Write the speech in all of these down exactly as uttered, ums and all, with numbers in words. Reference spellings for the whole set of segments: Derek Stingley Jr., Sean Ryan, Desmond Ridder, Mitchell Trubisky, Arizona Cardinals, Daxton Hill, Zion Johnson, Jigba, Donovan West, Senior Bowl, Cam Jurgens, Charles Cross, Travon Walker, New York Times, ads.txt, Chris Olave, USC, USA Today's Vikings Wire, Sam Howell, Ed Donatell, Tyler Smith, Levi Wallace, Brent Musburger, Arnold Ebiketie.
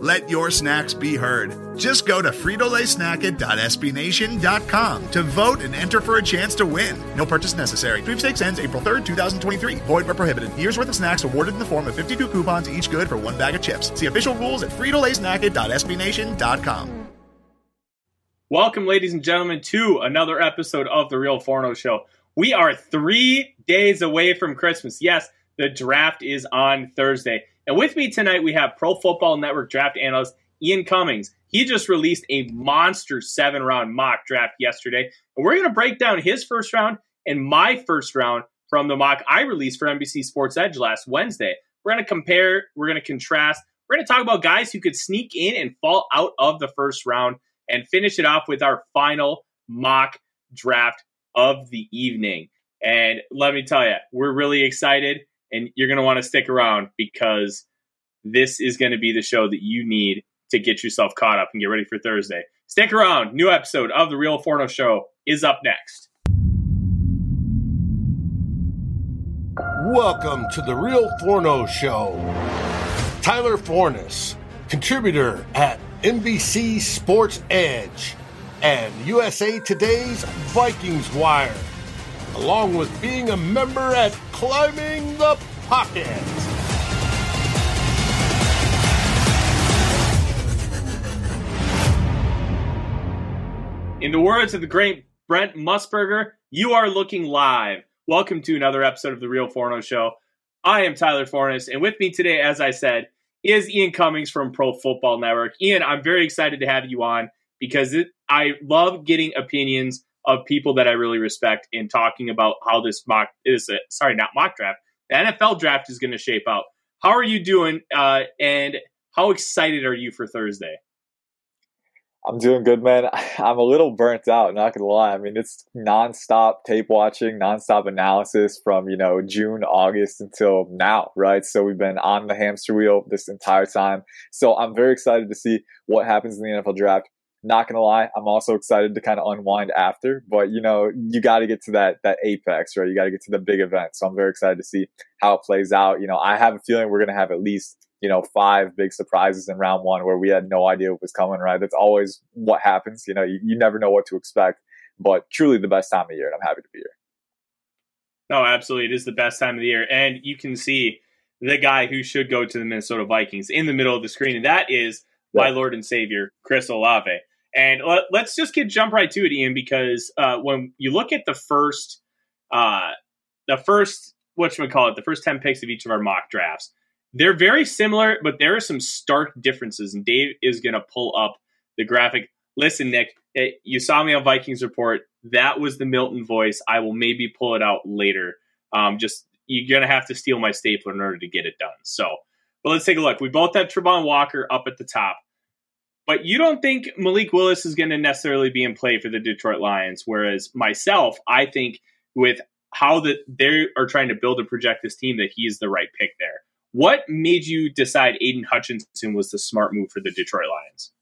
Let your snacks be heard. Just go to Frito Lay Snack It dot S B Nation dot com to vote and enter for a chance to win. No purchase necessary. Sweepstakes ends April third, two thousand twenty-three. Void where prohibited. Year's worth of snacks awarded in the form of fifty-two coupons, each good for one bag of chips. See official rules at Frito Lay Snack It dot S B Nation dot com. Welcome, ladies and gentlemen, to another episode of The Real Forno Show. We are three days away from Christmas. Yes, the draft is on Thursday. And with me tonight, we have Pro Football Network draft analyst Ian Cummings. He just released a monster seven-round mock draft yesterday. And we're going to break down his first round and my first round from the mock I released for N B C Sports Edge last Wednesday. We're going to compare. We're going to contrast. We're going to talk about guys who could sneak in and fall out of the first round and finish it off with our final mock draft of the evening. And let me tell you, we're really excited. And you're going to want to stick around because this is going to be the show that you need to get yourself caught up and get ready for Thursday. Stick around. New episode of The Real Forno Show is up next. Welcome to The Real Forno Show. Tyler Fornes, contributor at N B C Sports Edge and U S A Today's Vikings Wire, along with being a member at Climbing the Pockets. In the words of the great Brent Musburger, you are looking live. Welcome to another episode of The Real Forno Show. I am Tyler Fornes, and with me today, as I said, is Ian Cummings from Pro Football Network. Ian, I'm very excited to have you on because it, I love getting opinions of people that I really respect in talking about how this mock is, a, sorry, not mock draft, the N F L draft is going to shape out. How are you doing? Uh, and how excited are you for Thursday? I'm doing good, man. I'm a little burnt out, not going to lie. I mean, it's nonstop tape watching, nonstop analysis from, you know, June, August until now, right? So we've been on the hamster wheel this entire time. So I'm very excited to see what happens in the N F L draft. Not going to lie, I'm also excited to kind of unwind after, but you know, you got to get to that that apex, right? You got to get to the big event. So I'm very excited to see how it plays out. You know, I have a feeling we're going to have at least, you know, five big surprises in round one where we had no idea what was coming, right? That's always what happens. You know, you, you never know what to expect, but truly the best time of year, and I'm happy to be here. No, absolutely. It is the best time of the year. And you can see the guy who should go to the Minnesota Vikings in the middle of the screen, and that is my Lord and Savior, Chris Olave. And let's just get jump right to it, Ian, because uh, when you look at the first, uh, the first whatchamacallit, the first ten picks of each of our mock drafts, they're very similar, but there are some stark differences. And Dave is going to pull up the graphic. Listen, Nick, it, you saw me on Vikings Report. That was the Milton voice. I will maybe pull it out later. Um, just you're going to have to steal my stapler in order to get it done. So, but let's take a look. We both have Travon Walker up at the top. But you don't think Malik Willis is going to necessarily be in play for the Detroit Lions, whereas myself, I think with how that they are trying to build and project this team that he's the right pick there. What made you decide Aidan Hutchinson was the smart move for the Detroit Lions?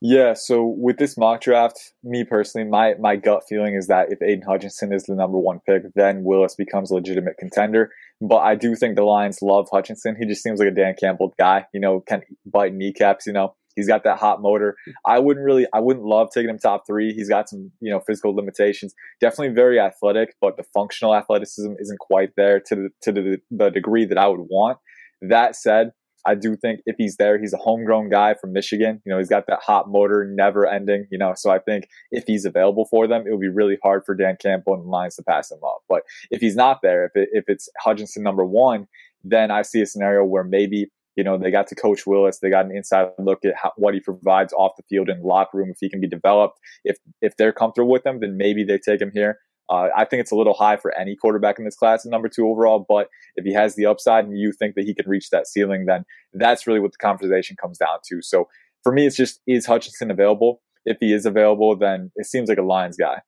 Yeah, so with this mock draft, me personally, my my gut feeling is that if Aidan Hutchinson is the number one pick, then Willis becomes a legitimate contender. But I do think the Lions love Hutchinson. He just seems like a Dan Campbell guy, you know, can bite kneecaps, you know. He's got that hot motor. I wouldn't really, I wouldn't love taking him top three. He's got some, you know, physical limitations. Definitely very athletic, but the functional athleticism isn't quite there to the, to the, the degree that I would want. That said, I do think if he's there, he's a homegrown guy from Michigan. You know, he's got that hot motor, never ending, you know, so I think if he's available for them, it would be really hard for Dan Campbell and the Lions to pass him up. But if he's not there, if it, if it's Hutchinson number one, then I see a scenario where maybe, you know, they got to coach Willis. They got an inside look at how, what he provides off the field and locker room, if he can be developed. If if they're comfortable with him, then maybe they take him here. Uh, I think it's a little high for any quarterback in this class at number two overall, but if he has the upside and you think that he can reach that ceiling, then that's really what the conversation comes down to. So for me, it's just, is Hutchinson available? If he is available, then it seems like a Lions guy.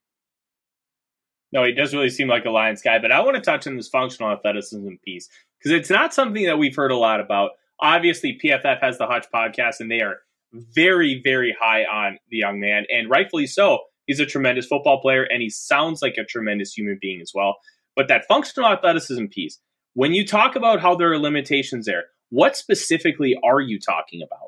No, he does really seem like a Lions guy, but I want to touch on this functional athleticism piece because it's not something that we've heard a lot about. Obviously, P F F has the Hutch podcast, and they are very, very high on the young man, and rightfully so. He's a tremendous football player, and he sounds like a tremendous human being as well. But that functional athleticism piece, when you talk about how there are limitations there, what specifically are you talking about?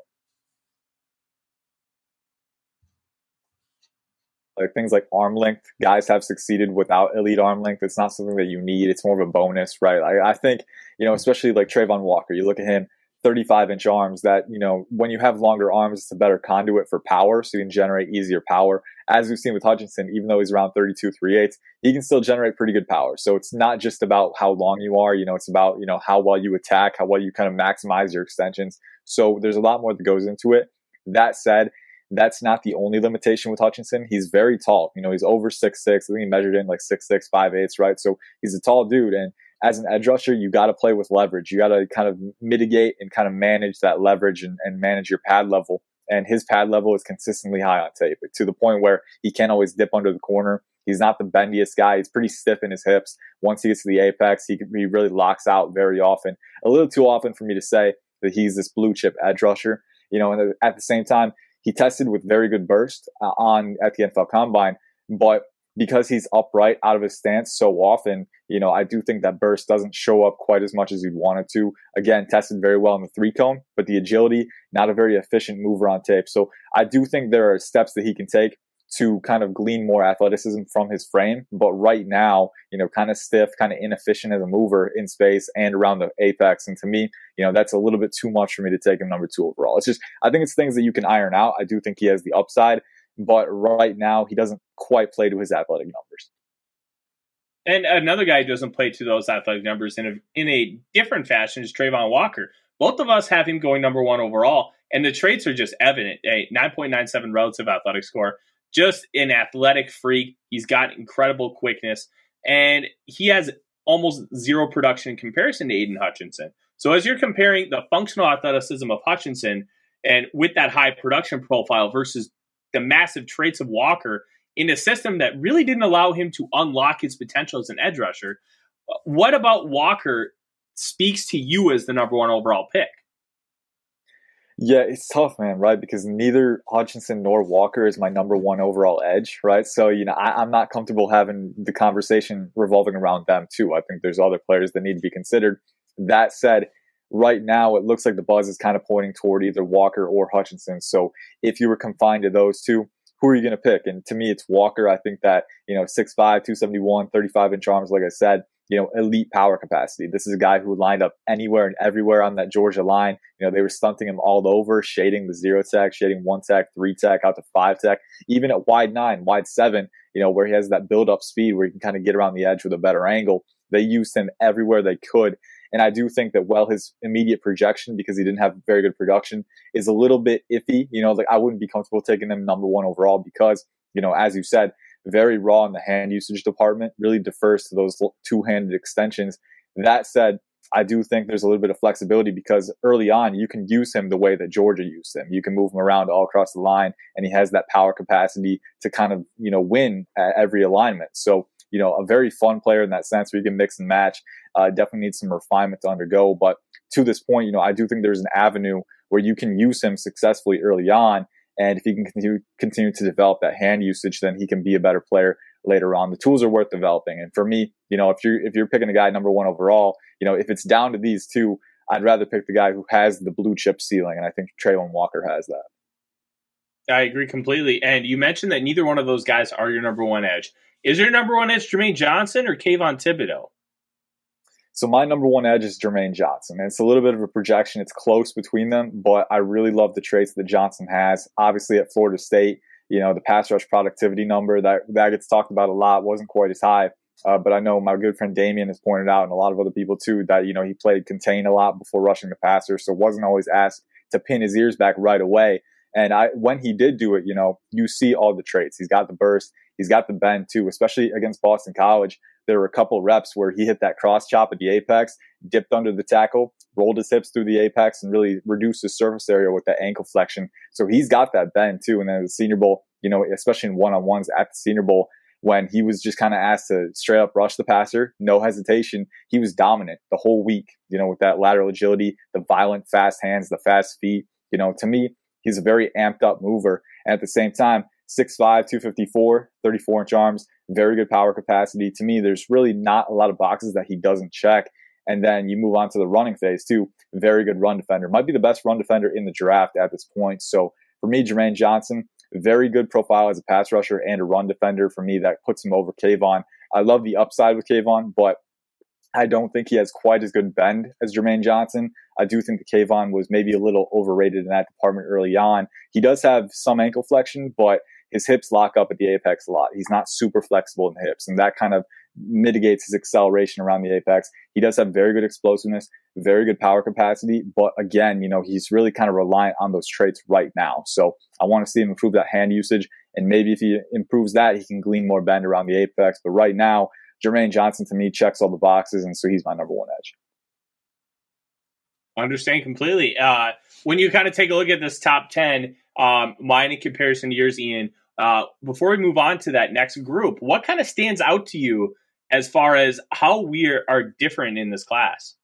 Like things like arm length. Guys have succeeded without elite arm length. It's not something that you need. It's more of a bonus, right? I, I think, you know, especially like Travon Walker, you look at him, thirty-five inch arms that, you know, when you have longer arms, it's a better conduit for power. So you can generate easier power. As we've seen with Hutchinson, even though he's around thirty-two, three-eighths, he can still generate pretty good power. So it's not just about how long you are, you know, it's about, you know, how well you attack, how well you kind of maximize your extensions. So there's a lot more that goes into it. That said, that's not the only limitation with Hutchinson. He's very tall. You know, he's over six six. I think he measured in like six six, five eighths, right? So he's a tall dude. And as an edge rusher, you got to play with leverage. You got to kind of mitigate and kind of manage that leverage and, and manage your pad level. And his pad level is consistently high on tape to the point where he can't always dip under the corner. He's not the bendiest guy. He's pretty stiff in his hips. Once he gets to the apex, he, he really locks out very often. A little too often for me to say that he's this blue chip edge rusher. You know, and at the same time, he tested with very good burst uh, on at the N F L Combine, but because he's upright out of his stance so often, you know, I do think that burst doesn't show up quite as much as you'd want it to. Again, tested very well in the three cone, but the agility, not a very efficient mover on tape. So I do think there are steps that he can take to kind of glean more athleticism from his frame. But right now, you know, kind of stiff, kind of inefficient as a mover in space and around the apex. And to me, you know, that's a little bit too much for me to take him number two overall. It's just, I think it's things that you can iron out. I do think he has the upside, but right now he doesn't quite play to his athletic numbers. And another guy who doesn't play to those athletic numbers in a, in a different fashion is Travon Walker. Both of us have him going number one overall, and the traits are just evident. A nine point nine seven relative athletic score. Just an athletic freak. He's got incredible quickness, and he has almost zero production in comparison to Aidan Hutchinson. So as you're comparing the functional athleticism of Hutchinson and with that high production profile versus the massive traits of Walker in a system that really didn't allow him to unlock his potential as an edge rusher, what about Walker speaks to you as the number one overall pick? Yeah, it's tough, man, right? Because neither Hutchinson nor Walker is my number one overall edge, right? So, you know, I, I'm not comfortable having the conversation revolving around them too. I think there's other players that need to be considered. That said, right now it looks like the buzz is kind of pointing toward either Walker or Hutchinson. So if you were confined to those two, who are you going to pick? And to me, it's Walker. I think that, you know, six five, two seventy-one, thirty-five inch arms, like I said, you know, elite power capacity. This is a guy who lined up anywhere and everywhere on that Georgia line. You know, they were stunting him all over, shading the zero tech, shading one tech, three tech, out to five tech, even at wide nine, wide seven, you know, where he has that build up speed where he can kind of get around the edge with a better angle. They used him everywhere they could. And I do think that, well, his immediate projection, because he didn't have very good production, is a little bit iffy. You know, like I wouldn't be comfortable taking him number one overall because, you know, as you said, very raw in the hand usage department, really defers to those two-handed extensions. That said, I do think there's a little bit of flexibility because early on, you can use him the way that Georgia used him. You can move him around all across the line, and he has that power capacity to kind of, you know, win at every alignment. So, you know, a very fun player in that sense where you can mix and match. Uh, definitely needs some refinement to undergo. But to this point, you know, I do think there's an avenue where you can use him successfully early on. And if he can continue, continue to develop that hand usage, then he can be a better player later on. The tools are worth developing. And for me, you know, if you're, if you're picking a guy number one overall, you know, if it's down to these two, I'd rather pick the guy who has the blue chip ceiling. And I think Travon Walker has that. I agree completely. And you mentioned that neither one of those guys are your number one edge. Is your number one edge Jermaine Johnson or Kayvon Thibodeaux? So my number one edge is Jermaine Johnson. And it's a little bit of a projection. It's close between them, but I really love the traits that Johnson has. Obviously at Florida State, you know, the pass rush productivity number that, that gets talked about a lot wasn't quite as high. Uh, but I know my good friend Damien has pointed out, and a lot of other people too, that, you know, he played contain a lot before rushing the passer. So wasn't always asked to pin his ears back right away. And I, when he did do it, you know, you see all the traits. He's got the burst. He's got the bend too, especially against Boston College. There were a couple reps where he hit that cross chop at the apex, dipped under the tackle, rolled his hips through the apex, and really reduced his surface area with that ankle flexion. So he's got that bend too. And then the Senior Bowl, you know, especially in one-on-ones at the Senior Bowl, when he was just kind of asked to straight up rush the passer, no hesitation, he was dominant the whole week, you know, with that lateral agility, the violent, fast hands, the fast feet. You know, to me, he's a very amped up mover. And at the same time, six five, two fifty-four, thirty-four inch arms, very good power capacity. To me, there's really not a lot of boxes that he doesn't check. And then you move on to the running phase too. Very good run defender. Might be the best run defender in the draft at this point. So for me, Jermaine Johnson, very good profile as a pass rusher and a run defender. For me, that puts him over Kayvon. I love the upside with Kayvon, but I don't think he has quite as good bend as Jermaine Johnson. I do think that Kayvon was maybe a little overrated in that department early on. He does have some ankle flexion, but his hips lock up at the apex a lot. He's not super flexible in the hips, and that kind of mitigates his acceleration around the apex. He does have very good explosiveness, very good power capacity, but again, you know, he's really kind of reliant on those traits right now. So I want to see him improve that hand usage, and maybe if he improves that, he can glean more bend around the apex. But right now, Jermaine Johnson to me checks all the boxes, and so he's my number one edge. I understand completely. Uh, when you kind of take a look at this top ten, um, mine in comparison to yours, Ian, uh, before we move on to that next group, what kind of stands out to you as far as how we are, are different in this class?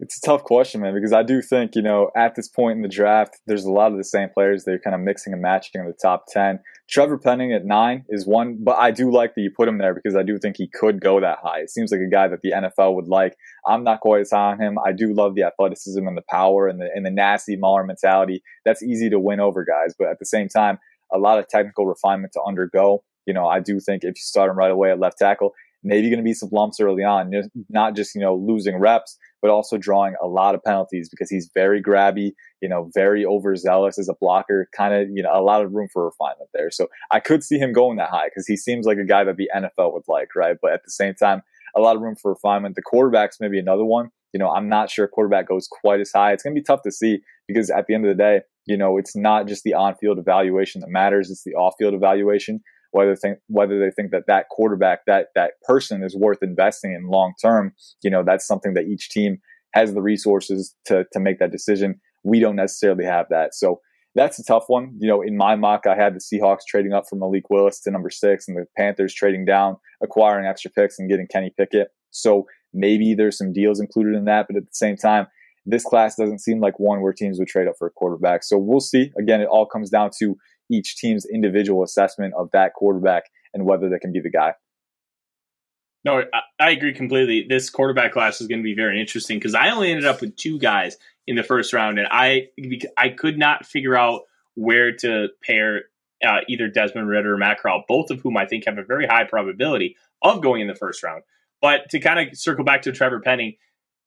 It's a tough question, man, because I do think, you know, at this point in the draft, there's a lot of the same players. They're kind of mixing and matching in the top ten. Trevor Penning at nine is one, but I do like that you put him there because I do think he could go that high. It seems like a guy that the N F L would like. I'm not quite as high on him. I do love the athleticism and the power and the and the nasty Mauler mentality. That's easy to win over guys, but at the same time, a lot of technical refinement to undergo. You know, I do think if you start him right away at left tackle, maybe going to be some lumps early on, not just, you know, losing reps, but also drawing a lot of penalties because he's very grabby, you know, very overzealous as a blocker, kind of, you know, a lot of room for refinement there. So I could see him going that high because he seems like a guy that the N F L would like, right? But at the same time, a lot of room for refinement. The quarterback's maybe another one. You know, I'm not sure quarterback goes quite as high. It's going to be tough to see because at the end of the day, you know, it's not just the on-field evaluation that matters. It's the off-field evaluation. Whether think whether they think that that quarterback, that that person is worth investing in long term, you know, that's something that each team has the resources to to make that decision. We don't necessarily have that. So that's a tough one. You know, in my mock, I had the Seahawks trading up from Malik Willis to number six and the Panthers trading down, acquiring extra picks and getting Kenny Pickett. So maybe there's some deals included in that. But at the same time, this class doesn't seem like one where teams would trade up for a quarterback. So we'll see. Again, it all comes down to each team's individual assessment of that quarterback and whether that can be the guy. No, I agree completely. This quarterback class is going to be very interesting because I only ended up with two guys in the first round, and I I could not figure out where to pair uh, either Desmond Ridder or Matt Corral, both of whom I think have a very high probability of going in the first round. But to kind of circle back to Trevor Penning,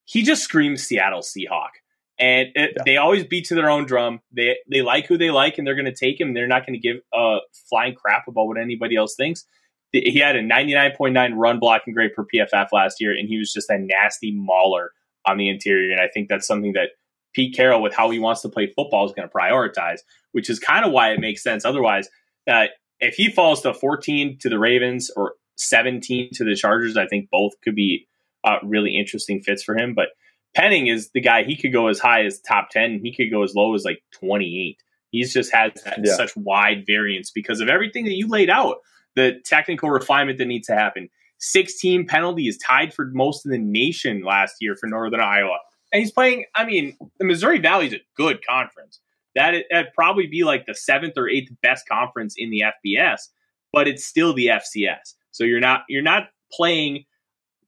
he just screams Seattle Seahawk. And it, yeah. They always beat to their own drum. They they like who they like, and they're going to take him. They're not going to give a flying crap about what anybody else thinks. He had a ninety-nine point nine run blocking grade per P F F last year, and he was just a nasty mauler on the interior. And I think that's something that Pete Carroll, with how he wants to play football, is going to prioritize, which is kind of why it makes sense. Otherwise, uh, if he falls to fourteen to the Ravens or seventeen to the Chargers, I think both could be uh, really interesting fits for him. But Penning is the guy. He could go as high as top ten. He could go as low as like twenty-eight. He's just had that, yeah. such wide variance because of everything that you laid out, the technical refinement that needs to happen. sixteen penalty is tied for most in the nation last year for Northern Iowa. And he's playing, I mean, the Missouri Valley is a good conference. That would probably be like the seventh or eighth best conference in the F B S, but it's still the F C S. So you're not you're not playing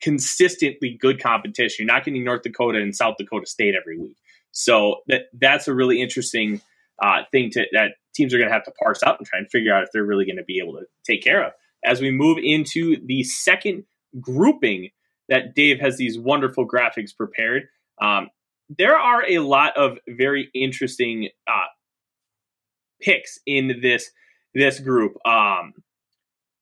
consistently good competition. You're not getting North Dakota and South Dakota State every week, so that that's a really interesting uh, thing to, that teams are going to have to parse out and try and figure out if they're really going to be able to take care of. As we move into the second grouping, that Dave has these wonderful graphics prepared. Um, there are a lot of very interesting uh, picks in this this group. Um,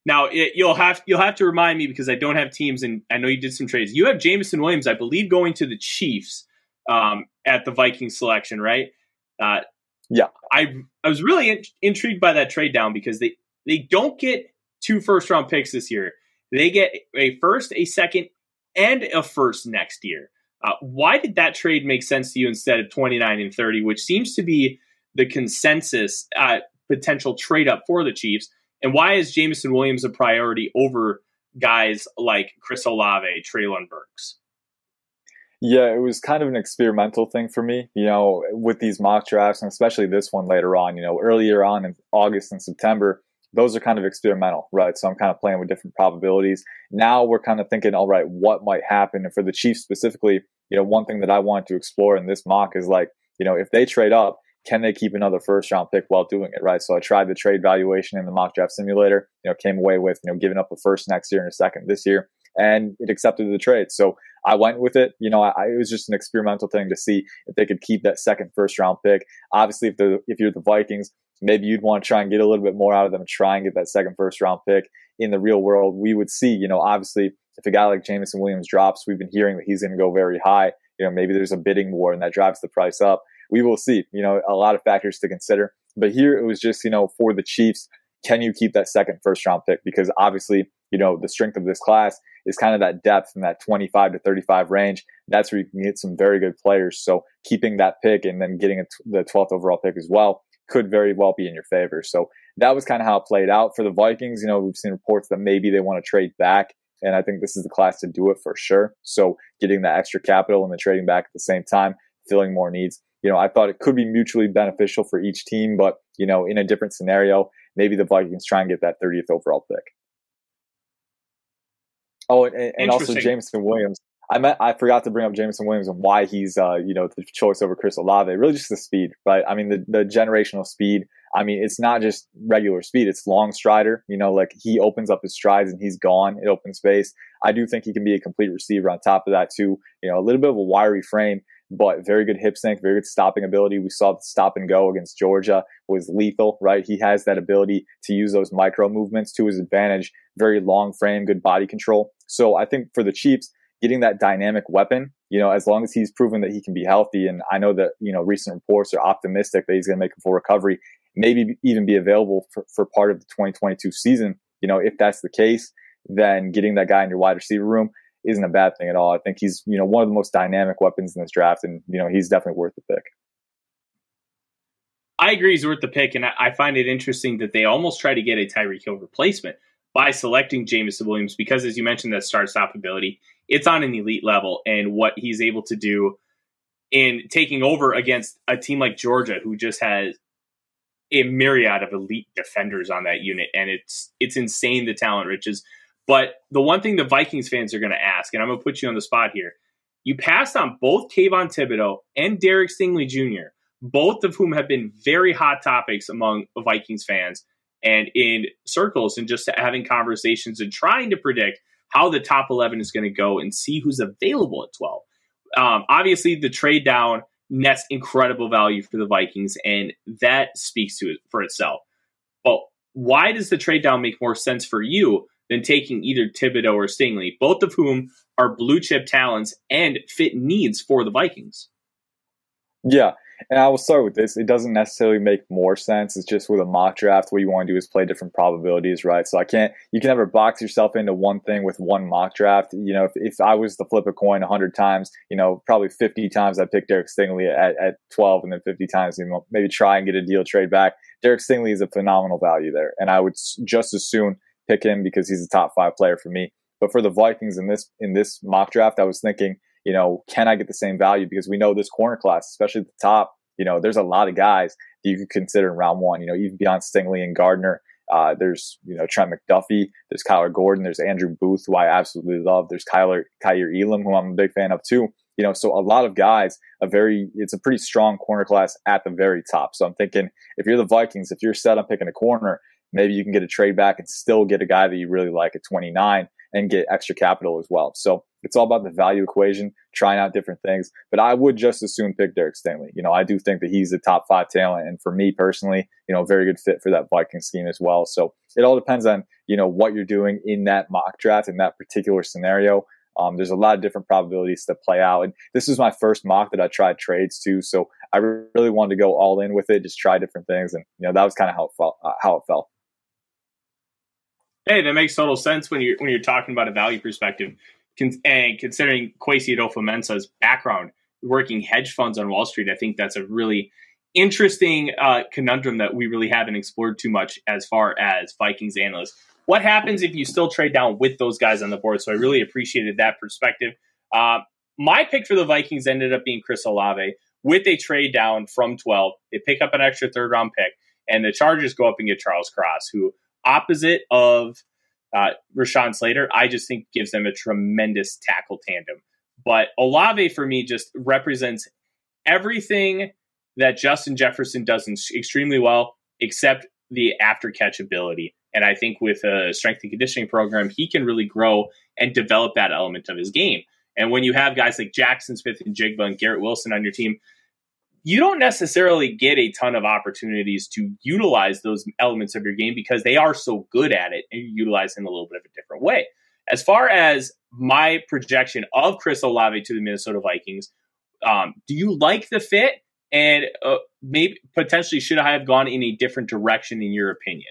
Now it, you'll have you'll have to remind me because I don't have teams, and I know you did some trades. You have Jameson Williams, I believe, going to the Chiefs um, at the Vikings selection, right? Uh, Yeah. I I was really in, intrigued by that trade down because they, they don't get two first-round picks this year. They get a first, a second, and a first next year. Uh, why did that trade make sense to you instead of twenty-nine and thirty, which seems to be the consensus uh, potential trade-up for the Chiefs? And why is Jameson Williams a priority over guys like Chris Olave, Treylon Burks? Yeah, it was kind of an experimental thing for me, you know, with these mock drafts, and especially this one later on, you know, earlier on in August and September, those are kind of experimental, right? So I'm kind of playing with different probabilities. Now we're kind of thinking, all right, what might happen? And for the Chiefs specifically, you know, one thing that I wanted to explore in this mock is like, you know, if they trade up, can they keep another first round pick while doing it, right? So I tried the trade valuation in the mock draft simulator, you know, came away with, you know, giving up a first next year and a second this year, and it accepted the trade. So I went with it. You know, I, I, it was just an experimental thing to see if they could keep that second first round pick. Obviously, if, if you're the Vikings, maybe you'd want to try and get a little bit more out of them, try and get that second first round pick. In the real world, we would see, you know, obviously, if a guy like Jameson Williams drops, we've been hearing that he's going to go very high. You know, maybe there's a bidding war and that drives the price up. We will see, you know, a lot of factors to consider. But here it was just, you know, for the Chiefs, can you keep that second first round pick? Because obviously, you know, the strength of this class is kind of that depth in that twenty-five to thirty-five range. That's where you can get some very good players. So keeping that pick and then getting the twelfth overall pick as well could very well be in your favor. So that was kind of how it played out for the Vikings. You know, we've seen reports that maybe they want to trade back, and I think this is the class to do it for sure. So getting that extra capital and then trading back at the same time, filling more needs. You know, I thought it could be mutually beneficial for each team, but, you know, in a different scenario, maybe the Vikings try and get that thirtieth overall pick. Oh, and, and also Jameson Williams. I met, I forgot to bring up Jameson Williams and why he's, uh, you know, the choice over Chris Olave. Really just the speed, right? I mean, the, the generational speed. I mean, it's not just regular speed. It's long strider. You know, like he opens up his strides and he's gone in open space. I do think he can be a complete receiver on top of that too. You know, a little bit of a wiry frame, but very good hip sync, very good stopping ability. We saw the stop and go against Georgia was lethal, right? He has that ability to use those micro movements to his advantage, very long frame, good body control. So I think for the Chiefs, getting that dynamic weapon, you know, as long as he's proven that he can be healthy, and I know that, you know, recent reports are optimistic that he's going to make a full recovery, maybe even be available for, for part of the twenty twenty-two season. You know, if that's the case, then getting that guy in your wide receiver room isn't a bad thing at all. I think he's, you know, one of the most dynamic weapons in this draft, and, you know, he's definitely worth the pick. I agree he's worth the pick, and I, I find it interesting that they almost try to get a Tyreek Hill replacement by selecting Jameson Williams because, as you mentioned, that start-stop ability, it's on an elite level, and what he's able to do in taking over against a team like Georgia, who just has a myriad of elite defenders on that unit, and it's it's insane the talent riches. But the one thing the Vikings fans are going to ask, and I'm going to put you on the spot here, you passed on both Kayvon Thibodeaux and Derek Stingley Junior, both of whom have been very hot topics among Vikings fans and in circles and just having conversations and trying to predict how the top eleven is going to go and see who's available at twelve. Um, obviously, the trade down nets incredible value for the Vikings, and that speaks to it for itself. But why does the trade down make more sense for you than taking either Thibodeaux or Stingley, both of whom are blue chip talents and fit needs for the Vikings? Yeah, and I will start with this. It doesn't necessarily make more sense. It's just with a mock draft, what you want to do is play different probabilities, right? So I can't, you can never box yourself into one thing with one mock draft. You know, if, if I was to flip a coin one hundred times, you know, probably fifty times I'd pick Derek Stingley at, at twelve, and then fifty times, you know, maybe try and get a deal trade back. Derek Stingley is a phenomenal value there, and I would just as soon pick him because he's a top five player for me. But for the Vikings in this in this mock draft, I was thinking, you know, can I get the same value? Because we know this corner class, especially at the top, you know, there's a lot of guys that you could consider in round one. You know, even beyond Stingley and Gardner, uh, there's, you know, Trent McDuffie, there's Kyler Gordon, there's Andrew Booth, who I absolutely love. There's Kyler Kaiir Elam, who I'm a big fan of too. You know, so a lot of guys, a very, it's a pretty strong corner class at the very top. So I'm thinking, if you're the Vikings, if you're set on picking a corner, maybe you can get a trade back and still get a guy that you really like at twenty-nine and get extra capital as well. So it's all about the value equation, trying out different things. But I would just as soon pick Derek Stingley. You know, I do think that he's a top five talent. And for me personally, you know, very good fit for that Viking scheme as well. So it all depends on, you know, what you're doing in that mock draft, in that particular scenario. Um, there's a lot of different probabilities that play out. And this is my first mock that I tried trades to. So I really wanted to go all in with it, just try different things. And, you know, that was kind of how it felt, uh, how it felt. Hey, that makes total sense when you're, when you're talking about a value perspective. Con- and considering Kwesi Adolfo-Mensah's background, working hedge funds on Wall Street, I think that's a really interesting uh, conundrum that we really haven't explored too much as far as Vikings analysts. What happens if you still trade down with those guys on the board? So I really appreciated that perspective. Uh, my pick for the Vikings ended up being Chris Olave with a trade down from twelve. They pick up an extra third round pick, and the Chargers go up and get Charles Cross, who, opposite of uh, Rashawn Slater, I just think gives them a tremendous tackle tandem. But Olave, for me, just represents everything that Justin Jefferson does extremely well, except the after-catch ability. And I think with a strength and conditioning program, he can really grow and develop that element of his game. And when you have guys like Jackson Smith and Jigba and Garrett Wilson on your team, you don't necessarily get a ton of opportunities to utilize those elements of your game because they are so good at it and you utilize them a little bit of a different way. As far as my projection of Chris Olave to the Minnesota Vikings, um, do you like the fit? And uh, maybe potentially should I have gone in a different direction in your opinion?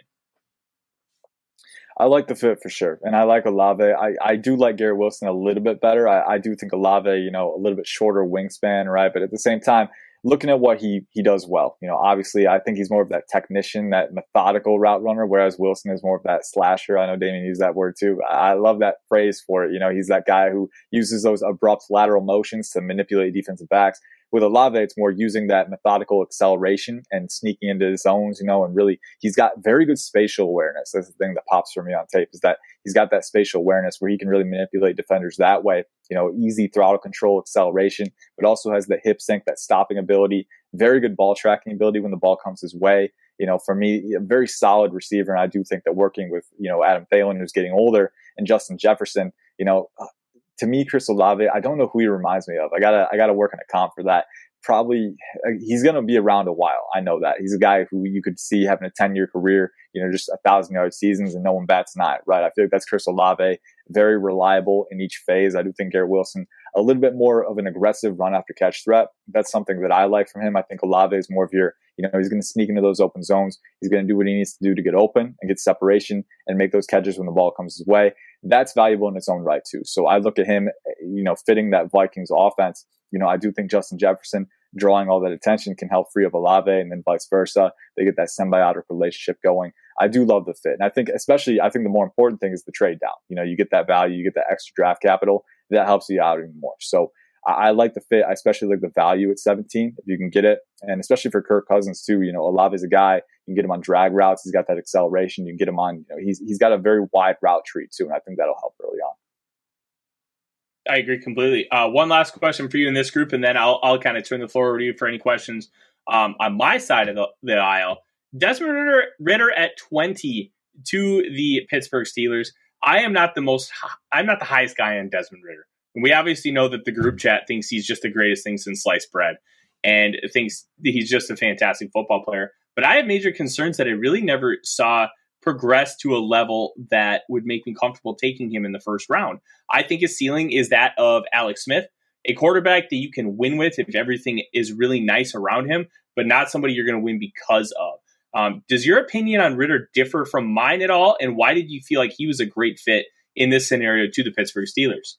I like the fit for sure. And I like Olave. I, I do like Garrett Wilson a little bit better. I, I do think Olave, you know, a little bit shorter wingspan, right? But at the same time, looking at what he he does well, you know, obviously I think he's more of that technician, that methodical route runner, whereas Wilson is more of that slasher. I know Damien used that word too. I love that phrase for it. You know, he's that guy who uses those abrupt lateral motions to manipulate defensive backs. With Olave, it's more using that methodical acceleration and sneaking into his zones, you know, and really he's got very good spatial awareness. That's the thing that pops for me on tape is that he's got that spatial awareness where he can really manipulate defenders that way. You know, easy throttle control, acceleration, but also has the hip sync, that stopping ability, very good ball tracking ability when the ball comes his way. You know, for me, a very solid receiver. And I do think that working with, you know, Adam Thielen, who's getting older, and Justin Jefferson, you know, to me, Chris Olave, I don't know who he reminds me of. I gotta, I gotta work on a comp for that. Probably, he's gonna be around a while. I know that he's a guy who you could see having a ten-year career. You know, just a thousand-yard seasons and no one bats an eye, right? I feel like that's Chris Olave. Very reliable in each phase. I do think Garrett Wilson a little bit more of an aggressive run after catch threat. That's something that I like from him. I think Olave is more of your, you know, he's going to sneak into those open zones. He's going to do what he needs to do to get open and get separation and make those catches when the ball comes his way. That's valuable in its own right too. So I look at him, you know, fitting that Vikings offense. You know, I do think Justin Jefferson drawing all that attention can help free up Olave, and then vice versa. They get that symbiotic relationship going. I do love the fit. And I think especially, I think the more important thing is the trade down. You know, you get that value, you get that extra draft capital. That helps you out even more. So I, I like the fit. I especially like the value at seventeen, if you can get it. And especially for Kirk Cousins too, you know, Olave's a guy, you can get him on drag routes. He's got that acceleration. You can get him on, you know, he's, he's got a very wide route tree too. And I think that'll help early on. I agree completely. Uh, one last question for you in this group, and then I'll I'll kind of turn the floor over to you for any questions um, on my side of the, the aisle. Desmond Ridder, Ridder at twenty to the Pittsburgh Steelers. I am not the most. I'm not the highest guy on Desmond Ridder, and we obviously know that the group chat thinks he's just the greatest thing since sliced bread, and thinks he's just a fantastic football player. But I have major concerns that I really never saw progress to a level that would make me comfortable taking him in the first round. I think his ceiling is that of Alex Smith, a quarterback that you can win with if everything is really nice around him, but not somebody you're going to win because of. Um, does your opinion on Ridder differ from mine at all? And why did you feel like he was a great fit in this scenario to the Pittsburgh Steelers?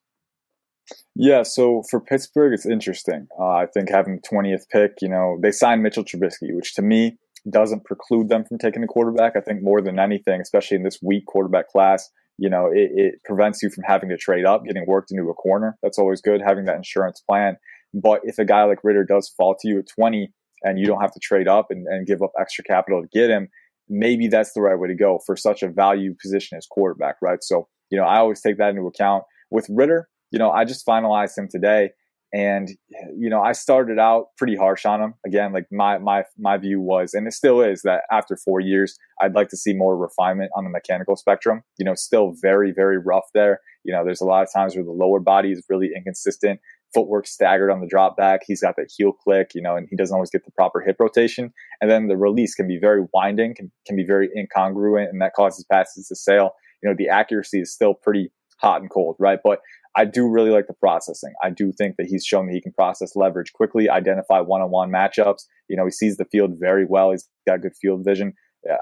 Yeah, so for Pittsburgh, it's interesting. Uh, I think having twentieth pick, you know, they signed Mitchell Trubisky, which to me doesn't preclude them from taking a quarterback. I think more than anything, especially in this weak quarterback class, you know, it, it prevents you from having to trade up, getting worked into a corner. That's always good, having that insurance plan. But if a guy like Ridder does fall to you at twenty and you don't have to trade up and, and give up extra capital to get him, maybe that's the right way to go for such a value position as quarterback, right? So, you know, I always take that into account. With Ridder, you know, I just finalized him today. And, you know, I started out pretty harsh on him. Again, like my, my, my view was, and it still is, that after four years, I'd like to see more refinement on the mechanical spectrum. You know, still very, very rough there. You know, there's a lot of times where the lower body is really inconsistent. Footwork staggered on the drop back. He's got that heel click, you know, and he doesn't always get the proper hip rotation. And then the release can be very winding, can, can be very incongruent, and that causes passes to sail. You know, the accuracy is still pretty hot and cold, right? But I do really like the processing. I do think that he's shown that he can process leverage quickly, identify one-on-one matchups. You know, he sees the field very well. He's got good field vision.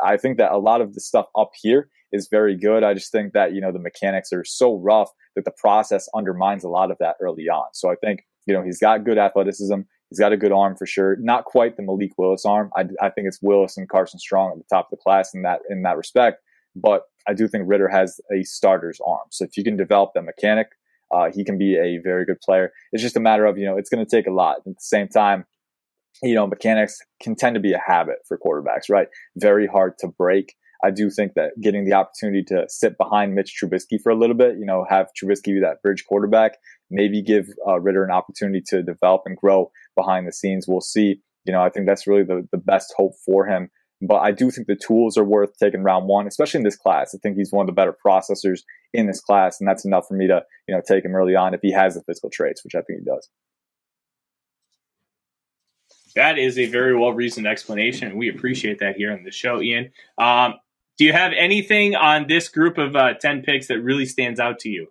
I think that a lot of the stuff up here is very good. I just think that, you know, the mechanics are so rough that the process undermines a lot of that early on. So I think, you know, he's got good athleticism. He's got a good arm for sure. Not quite the Malik Willis arm. I, I think it's Willis and Carson Strong at the top of the class in that, in that respect. But I do think Ridder has a starter's arm. So if you can develop the mechanic, uh, he can be a very good player. It's just a matter of, you know, it's going to take a lot. At the same time, you know, mechanics can tend to be a habit for quarterbacks, right? Very hard to break. I do think that getting the opportunity to sit behind Mitch Trubisky for a little bit, you know, have Trubisky be that bridge quarterback, maybe give uh, Ridder an opportunity to develop and grow behind the scenes. We'll see. You know, I think that's really the, the best hope for him. But I do think the tools are worth taking round one, especially in this class. I think he's one of the better processors in this class, and that's enough for me to, you know, take him early on if he has the physical traits, which I think he does. That is a very well-reasoned explanation, and we appreciate that here on the show, Ian. Um, do you have anything on this group of uh, ten picks that really stands out to you?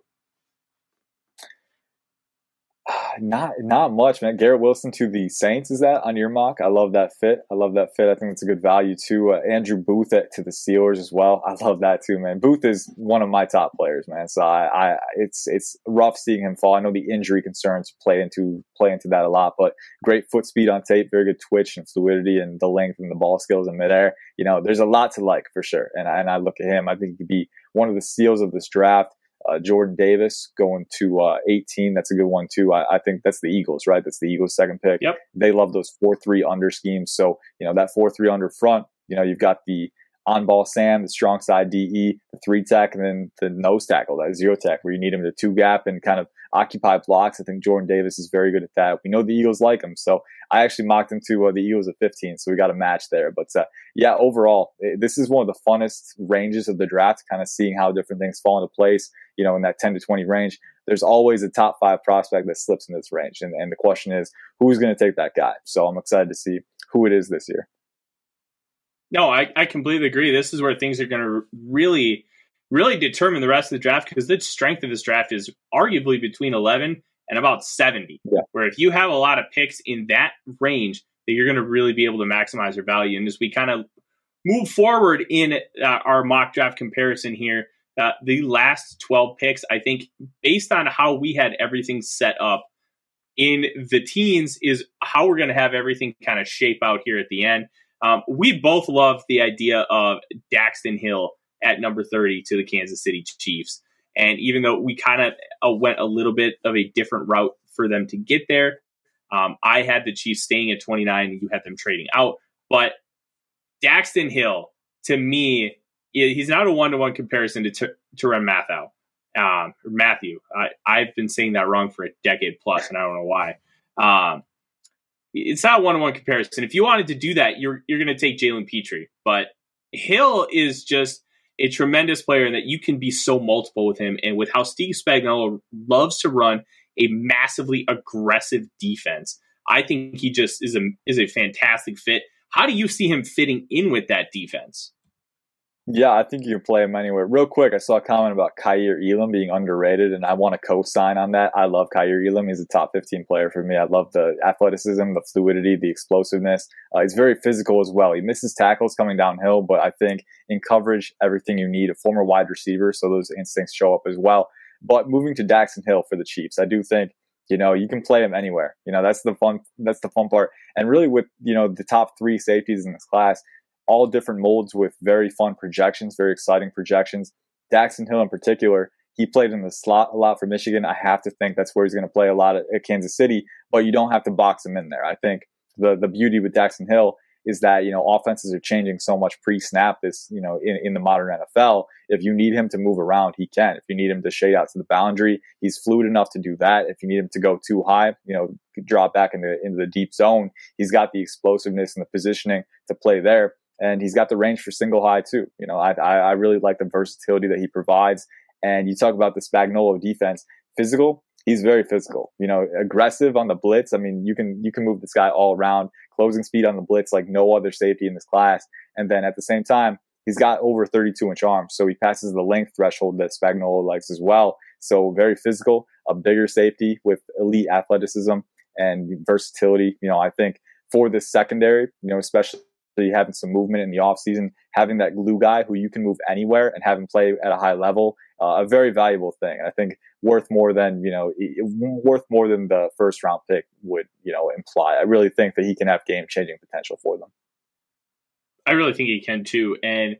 Not not much, man. Garrett Wilson to the Saints, is that on your mock? I love that fit. I love that fit. I think it's a good value too. Uh, Andrew Booth at, to the Steelers as well. I love that too, man. Booth is one of my top players, man. So I, I it's it's rough seeing him fall. I know the injury concerns play into play into that a lot, but great foot speed on tape, very good twitch and fluidity, and the length and the ball skills in midair. You know, there's a lot to like for sure. And I, and I look at him. I think he could be one of the steals of this draft. Uh, Jordan Davis going to uh, eighteen. That's a good one, too. I, I think that's the Eagles, right? That's the Eagles' second pick. Yep. They love those four three under schemes. So, you know, that four three under front, you know, you've got the on-ball Sam, the strong side D E, the three-tech, and then the nose tackle, that zero-tech, where you need him to two-gap and kind of occupy blocks. I think Jordan Davis is very good at that. We know the Eagles like him. So I actually mocked him to uh, the Eagles at fifteen, so we got a match there. But, uh, yeah, overall, it, this is one of the funnest ranges of the draft, kind of seeing how different things fall into place, you know, in that ten to twenty range. There's always a top five prospect that slips in this range, and, and the question is, who's going to take that guy? So I'm excited to see who it is this year. No, I, I completely agree. This is where things are going to really, really determine the rest of the draft, because the strength of this draft is arguably between eleven and about seventy, yeah. Where if you have a lot of picks in that range, that you're going to really be able to maximize your value. And as we kind of move forward in uh, our mock draft comparison here, uh, the last twelve picks, I think, based on how we had everything set up in the teens, is how we're going to have everything kind of shape out here at the end. Um, we both love the idea of Daxton Hill at number thirty to the Kansas City Chiefs. And even though we kind of uh, went a little bit of a different route for them to get there, um, I had the Chiefs staying at twenty-nine and you had them trading out. But Daxton Hill, to me, he's not a one-to-one comparison to Ter- Terem Matthew. Um, Matthew. I, I've been saying that wrong for a decade plus, and I don't know why. Um, It's not a one-to-one comparison. If you wanted to do that, you're you're going to take Jalen Petrie. But Hill is just a tremendous player in that you can be so multiple with him. And with how Steve Spagnuolo loves to run a massively aggressive defense, I think he just is a, is a fantastic fit. How do you see him fitting in with that defense? Yeah, I think you can play him anywhere. Real quick, I saw a comment about Kaiir Elam being underrated, and I want to co-sign on that. I love Kaiir Elam. He's a top fifteen player for me. I love the athleticism, the fluidity, the explosiveness. Uh, he's very physical as well. He misses tackles coming downhill, but I think in coverage, everything you need, a former wide receiver, so those instincts show up as well. But moving to Daxton Hill for the Chiefs, I do think, you know, you can play him anywhere. You know, that's the fun, that's the fun part. And really with, you know, the top three safeties in this class, all different molds with very fun projections, very exciting projections. Daxton Hill in particular, he played in the slot a lot for Michigan. I have to think that's where he's going to play a lot at, at Kansas City, but you don't have to box him in there. I think the the beauty with Daxton Hill is that, you know, offenses are changing so much pre-snap this, you know, in, in the modern N F L. If you need him to move around, he can. If you need him to shade out to the boundary, he's fluid enough to do that. If you need him to go too high, you know, draw back into, into the deep zone, he's got the explosiveness and the positioning to play there. And he's got the range for single high too. You know, I I really like the versatility that he provides. And you talk about the Spagnuolo defense, physical. He's very physical. You know, aggressive on the blitz. I mean, you can you can move this guy all around. Closing speed on the blitz like no other safety in this class. And then at the same time, he's got over thirty-two inch arms, so he passes the length threshold that Spagnuolo likes as well. So very physical. a bigger safety with elite athleticism and versatility. You know, I think for this secondary, you know, especially having some movement in the offseason, having that glue guy who you can move anywhere and have him play at a high level, uh, a very valuable thing. And I think worth more than, you know, worth more than the first round pick would, you know, imply. I really think that he can have game changing potential for them. I really think he can too. And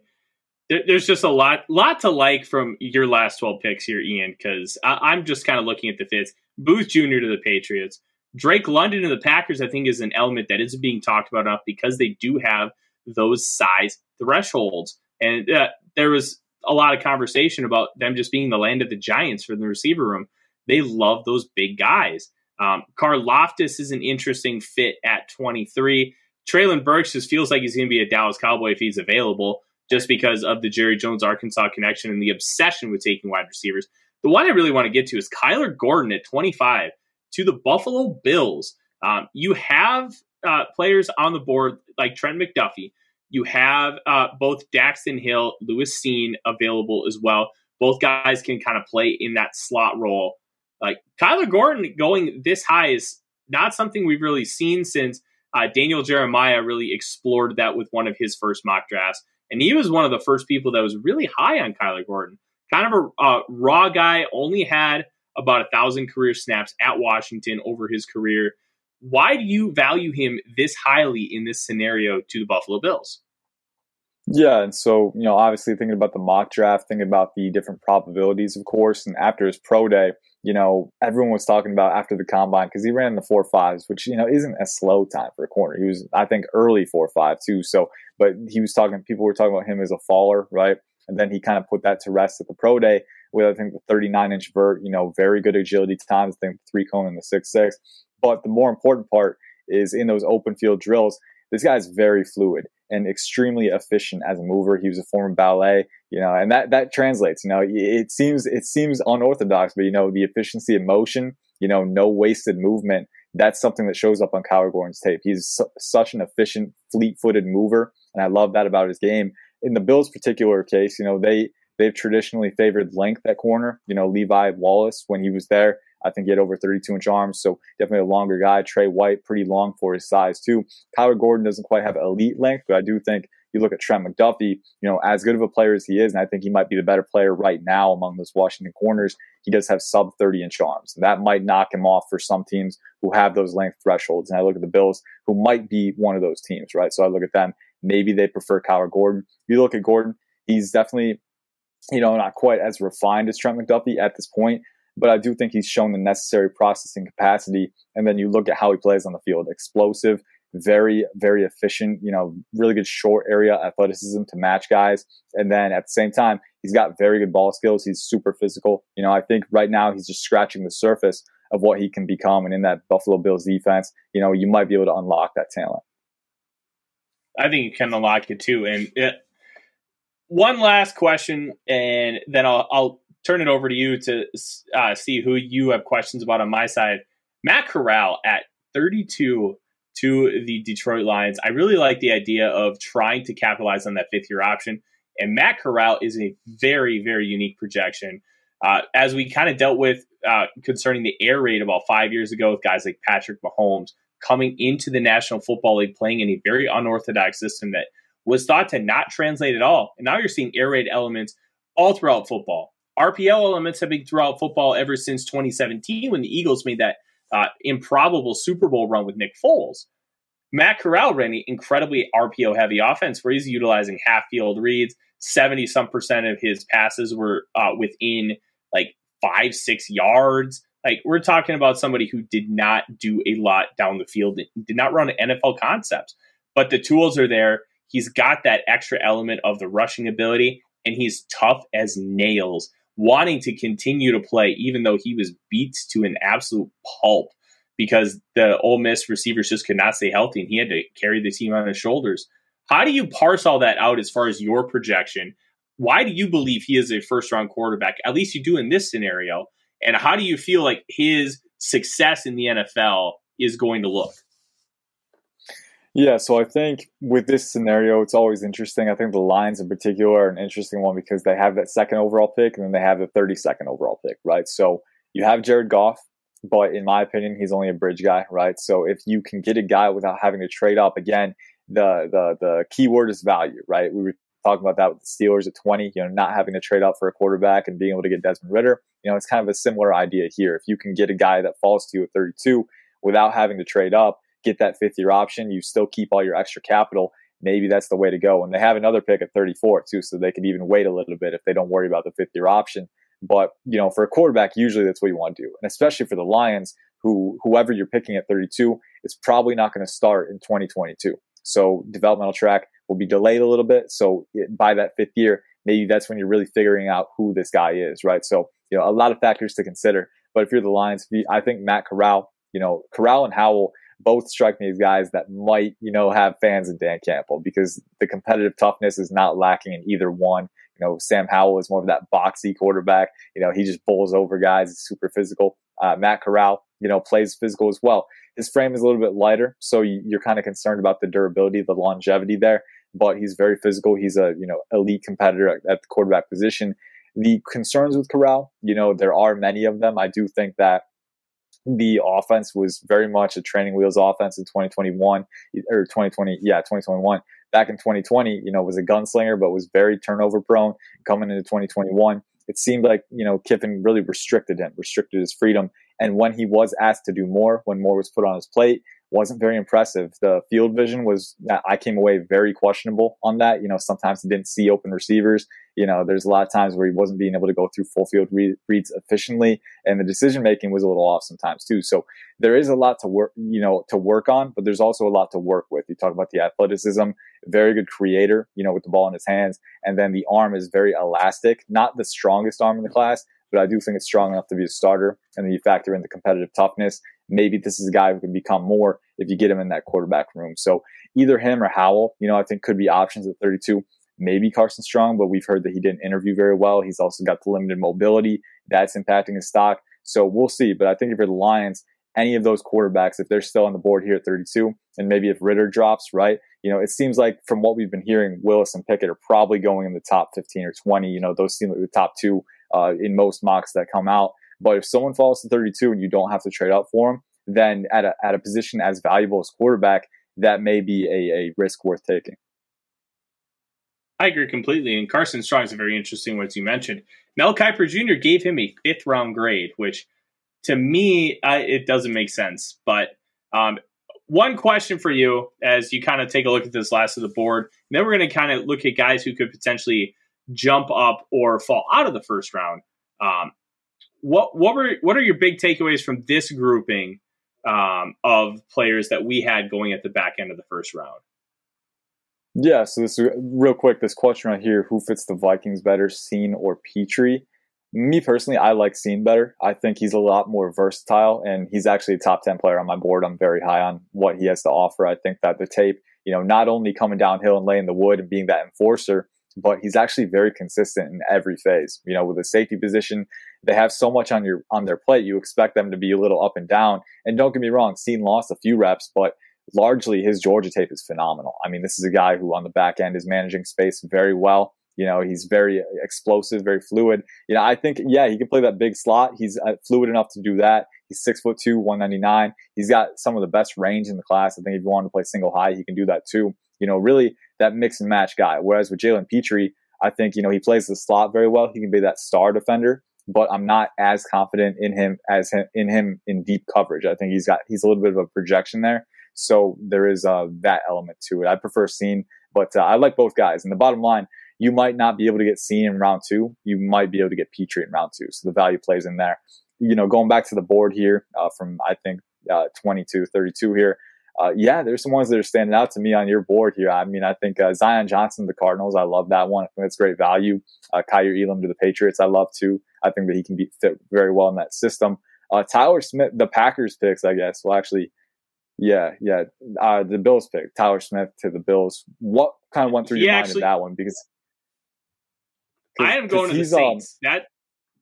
there, there's just a lot, lot to like from your last twelve picks here, Ian, because I'm just kind of looking at the fits. Booth Junior to the Patriots. Drake London to the Packers, I think, is an element that isn't being talked about enough because they do have those size thresholds. And uh, there was a lot of conversation about them just being the land of the giants for the receiver room. They love those big guys. Um, Carl Loftus is an interesting fit at twenty-three. Treylon Burks just feels like he's going to be a Dallas Cowboy if he's available, just because of the Jerry Jones, Arkansas connection and the obsession with taking wide receivers. The one I really want to get to is Kyler Gordon at twenty-five to the Buffalo Bills. Um, you have uh, players on the board like Trent McDuffie. You have uh, both Daxton Hill, Lewis Seen available as well. Both guys can kind of play in that slot role. Like Kyler Gordon going this high is not something we've really seen since uh, Daniel Jeremiah really explored that with one of his first mock drafts. And he was one of the first people that was really high on Kyler Gordon. Kind of a uh, raw guy, only had about a thousand career snaps at Washington over his career. Why do you value him this highly in this scenario to the Buffalo Bills? Yeah, and so, you know, obviously thinking about the mock draft, thinking about the different probabilities, of course, and after his pro day, you know, everyone was talking about after the combine because he ran in the four fives, which, you know, isn't a slow time for a corner. He was, I think, early four five too. So, but he was talking, people were talking about him as a faller, right? And then he kind of put that to rest at the pro day with, I think, the thirty-nine inch vert, you know, very good agility times, I think three cone and the six six. But the more important part is in those open field drills, this guy's very fluid and extremely efficient as a mover. He was a former ballet, you know, and that, that translates, you know, it seems, it seems unorthodox, but you know, the efficiency of motion, you know, no wasted movement. That's something that shows up on Kyler Gordon's tape. He's su- such an efficient, fleet footed mover. And I love that about his game. In the Bills' particular case, you know, they, they've traditionally favored length at corner, you know, Levi Wallace when he was there. I think he had over thirty-two inch arms, so definitely a longer guy. Trey White, pretty long for his size too. Kyler Gordon doesn't quite have elite length, but I do think you look at Trent McDuffie, you know, as good of a player as he is, and I think he might be the better player right now among those Washington corners, he does have sub thirty inch arms. And that might knock him off for some teams who have those length thresholds. And I look at the Bills, who might be one of those teams, right? So I look at them, maybe they prefer Kyler Gordon. You look at Gordon, he's definitely, you know, not quite as refined as Trent McDuffie at this point, but I do think he's shown the necessary processing capacity. And then you look at how he plays on the field. Explosive, very, very efficient, you know, really good short area athleticism to match guys. And then at the same time, he's got very good ball skills. He's super physical. You know, I think right now he's just scratching the surface of what he can become. And in that Buffalo Bills defense, you know, you might be able to unlock that talent. I think you can unlock it too. And it, one last question, and then I'll, I'll turn it over to you to uh, see who you have questions about on my side. Matt Corral at thirty-two to the Detroit Lions. I really like the idea of trying to capitalize on that fifth-year option. And Matt Corral is a very, very unique projection. Uh, as we kind of dealt with uh, concerning the air raid about five years ago with guys like Patrick Mahomes coming into the National Football League, playing in a very unorthodox system that was thought to not translate at all. And now you're seeing air raid elements all throughout football. R P O elements have been throughout football ever since twenty seventeen when the Eagles made that uh, improbable Super Bowl run with Nick Foles. Matt Corral ran an incredibly R P O-heavy offense where he's utilizing half-field reads. seventy-some percent of his passes were uh, within like five, six yards. Like we're talking about somebody who did not do a lot down the field, did not run N F L concepts, but the tools are there. He's got that extra element of the rushing ability, and he's tough as nails, wanting to continue to play, even though he was beat to an absolute pulp because the Ole Miss receivers just could not stay healthy and he had to carry the team on his shoulders. How do you parse all that out as far as your projection? Why do you believe he is a first-round quarterback? At least you do in this scenario. And how do you feel like his success in the N F L is going to look? Yeah, so I think with this scenario, it's always interesting. I think the Lions in particular are an interesting one because they have that second overall pick and then they have the thirty-second overall pick, right? So You have Jared Goff, but in my opinion, he's only a bridge guy, right? So if you can get a guy without having to trade up, again, the the the key word is value, right? We were talking about that with the Steelers at twenty, you know, not having to trade up for a quarterback and being able to get Desmond Ridder. You know, it's kind of a similar idea here. If you can get a guy that falls to you at thirty-two without having to trade up, get that fifth year option, you still keep all your extra capital. Maybe that's the way to go. And they have another pick at thirty-four too, so they could even wait a little bit if they don't worry about the fifth year option. But, you know, for a quarterback, usually that's what you want to do. And especially for the Lions, who whoever you're picking at thirty-two is probably not going to start in twenty twenty-two. So developmental track will be delayed a little bit. So it, by that fifth year, maybe that's when you're really figuring out who this guy is, right? So, you know, a lot of factors to consider. But if you're the Lions, I think Matt Corral, you know, Corral and Howell both strike me as guys that might, you know, have fans in Dan Campbell because the competitive toughness is not lacking in either one. You know, Sam Howell is more of that boxy quarterback. You know, he just bowls over guys. He's super physical. Uh, Matt Corral, you know, plays physical as well. His frame is a little bit lighter, so you're kind of concerned about the durability, the longevity there. But he's very physical. He's a, you know, elite competitor at, at the quarterback position. The concerns with Corral, you know, there are many of them. I do think that the offense was very much a training wheels offense in twenty twenty-one or twenty twenty, yeah, twenty twenty-one. Back in twenty twenty, you know, was a gunslinger, but was very turnover prone. Coming into twenty twenty-one, it seemed like, you know, Kiffin really restricted him, restricted his freedom. And when he was asked to do more, when more was put on his plate, wasn't very impressive. The field vision was, I came away very questionable on that. You know, sometimes he didn't see open receivers. You know, there's a lot of times where he wasn't being able to go through full field re- reads efficiently, and the decision making was a little off sometimes too. So there is a lot to work, you know, to work on, but there's also a lot to work with. You talk about the athleticism, very good creator, you know, with the ball in his hands, and then the arm is very elastic. Not the strongest arm in the class, but I do think it's strong enough to be a starter. And then you factor in the competitive toughness. Maybe this is a guy who can become more if you get him in that quarterback room. So either him or Howell, you know, I think could be options at thirty-two. Maybe Carson Strong, but we've heard that he didn't interview very well. He's also got the limited mobility. That's impacting his stock. So we'll see. But I think if you're the Lions, any of those quarterbacks, if they're still on the board here at thirty-two, and maybe if Ridder drops, right, you know, it seems like from what we've been hearing, Willis and Pickett are probably going in the top fifteen or twenty. You know, those seem like the top two uh, in most mocks that come out. But if someone falls to thirty-two and you don't have to trade up for him, then at a at a position as valuable as quarterback, that may be a, a risk worth taking. I agree completely. And Carson Strong is a very interesting one, as you mentioned. Mel Kiper Junior gave him a fifth round grade, which to me, I, it doesn't make sense. But um, one question for you, as you kind of take a look at this last of the board, and then we're going to kind of look at guys who could potentially jump up or fall out of the first round. Um, What what were what are your big takeaways from this grouping um, of players that we had going at the back end of the first round? Yeah, so this real quick, this question right here: who fits the Vikings better, Seen or Petrie? Me personally, I like Seen better. I think he's a lot more versatile, and he's actually a top ten player on my board. I'm very high on what he has to offer. I think that the tape, you know, not only coming downhill and laying the wood and being that enforcer, but he's actually very consistent in every phase. You know, with the safety position, they have so much on your on their plate. You expect them to be a little up and down. And don't get me wrong, Seen lost a few reps, but largely his Georgia tape is phenomenal. I mean, this is a guy who on the back end is managing space very well. You know, he's very explosive, very fluid. You know, I think, yeah, he can play that big slot. He's fluid enough to do that. He's six foot two, one ninety-nine. He's got some of the best range in the class. I think if you want to play single high, he can do that too. You know, really that mix and match guy. Whereas with Jalen Petrie, I think, you know, he plays the slot very well. He can be that star defender, but I'm not as confident in him as him, in him in deep coverage. I think he's got, he's a little bit of a projection there. So there is uh, that element to it. I prefer Seen, but uh, I like both guys. And the bottom line, you might not be able to get Seen in round two. You might be able to get Petrie in round two. So the value plays in there. You know, going back to the board here uh, from, I think, uh, twenty-two, thirty-two here. Uh, yeah, there's some ones that are standing out to me on your board here. I mean, I think uh, Zion Johnson, the Cardinals, I love that one. I think that's great value. Uh, Kaiir Elam to the Patriots, I love too. I think that he can be fit very well in that system. Uh, Tyler Smith, the Packers picks, I guess. Well, actually, yeah, yeah. Uh, the Bills pick, Tyler Smith to the Bills. What kind of went through he your actually, mind in that one? Because I am going to the Saints. Um, that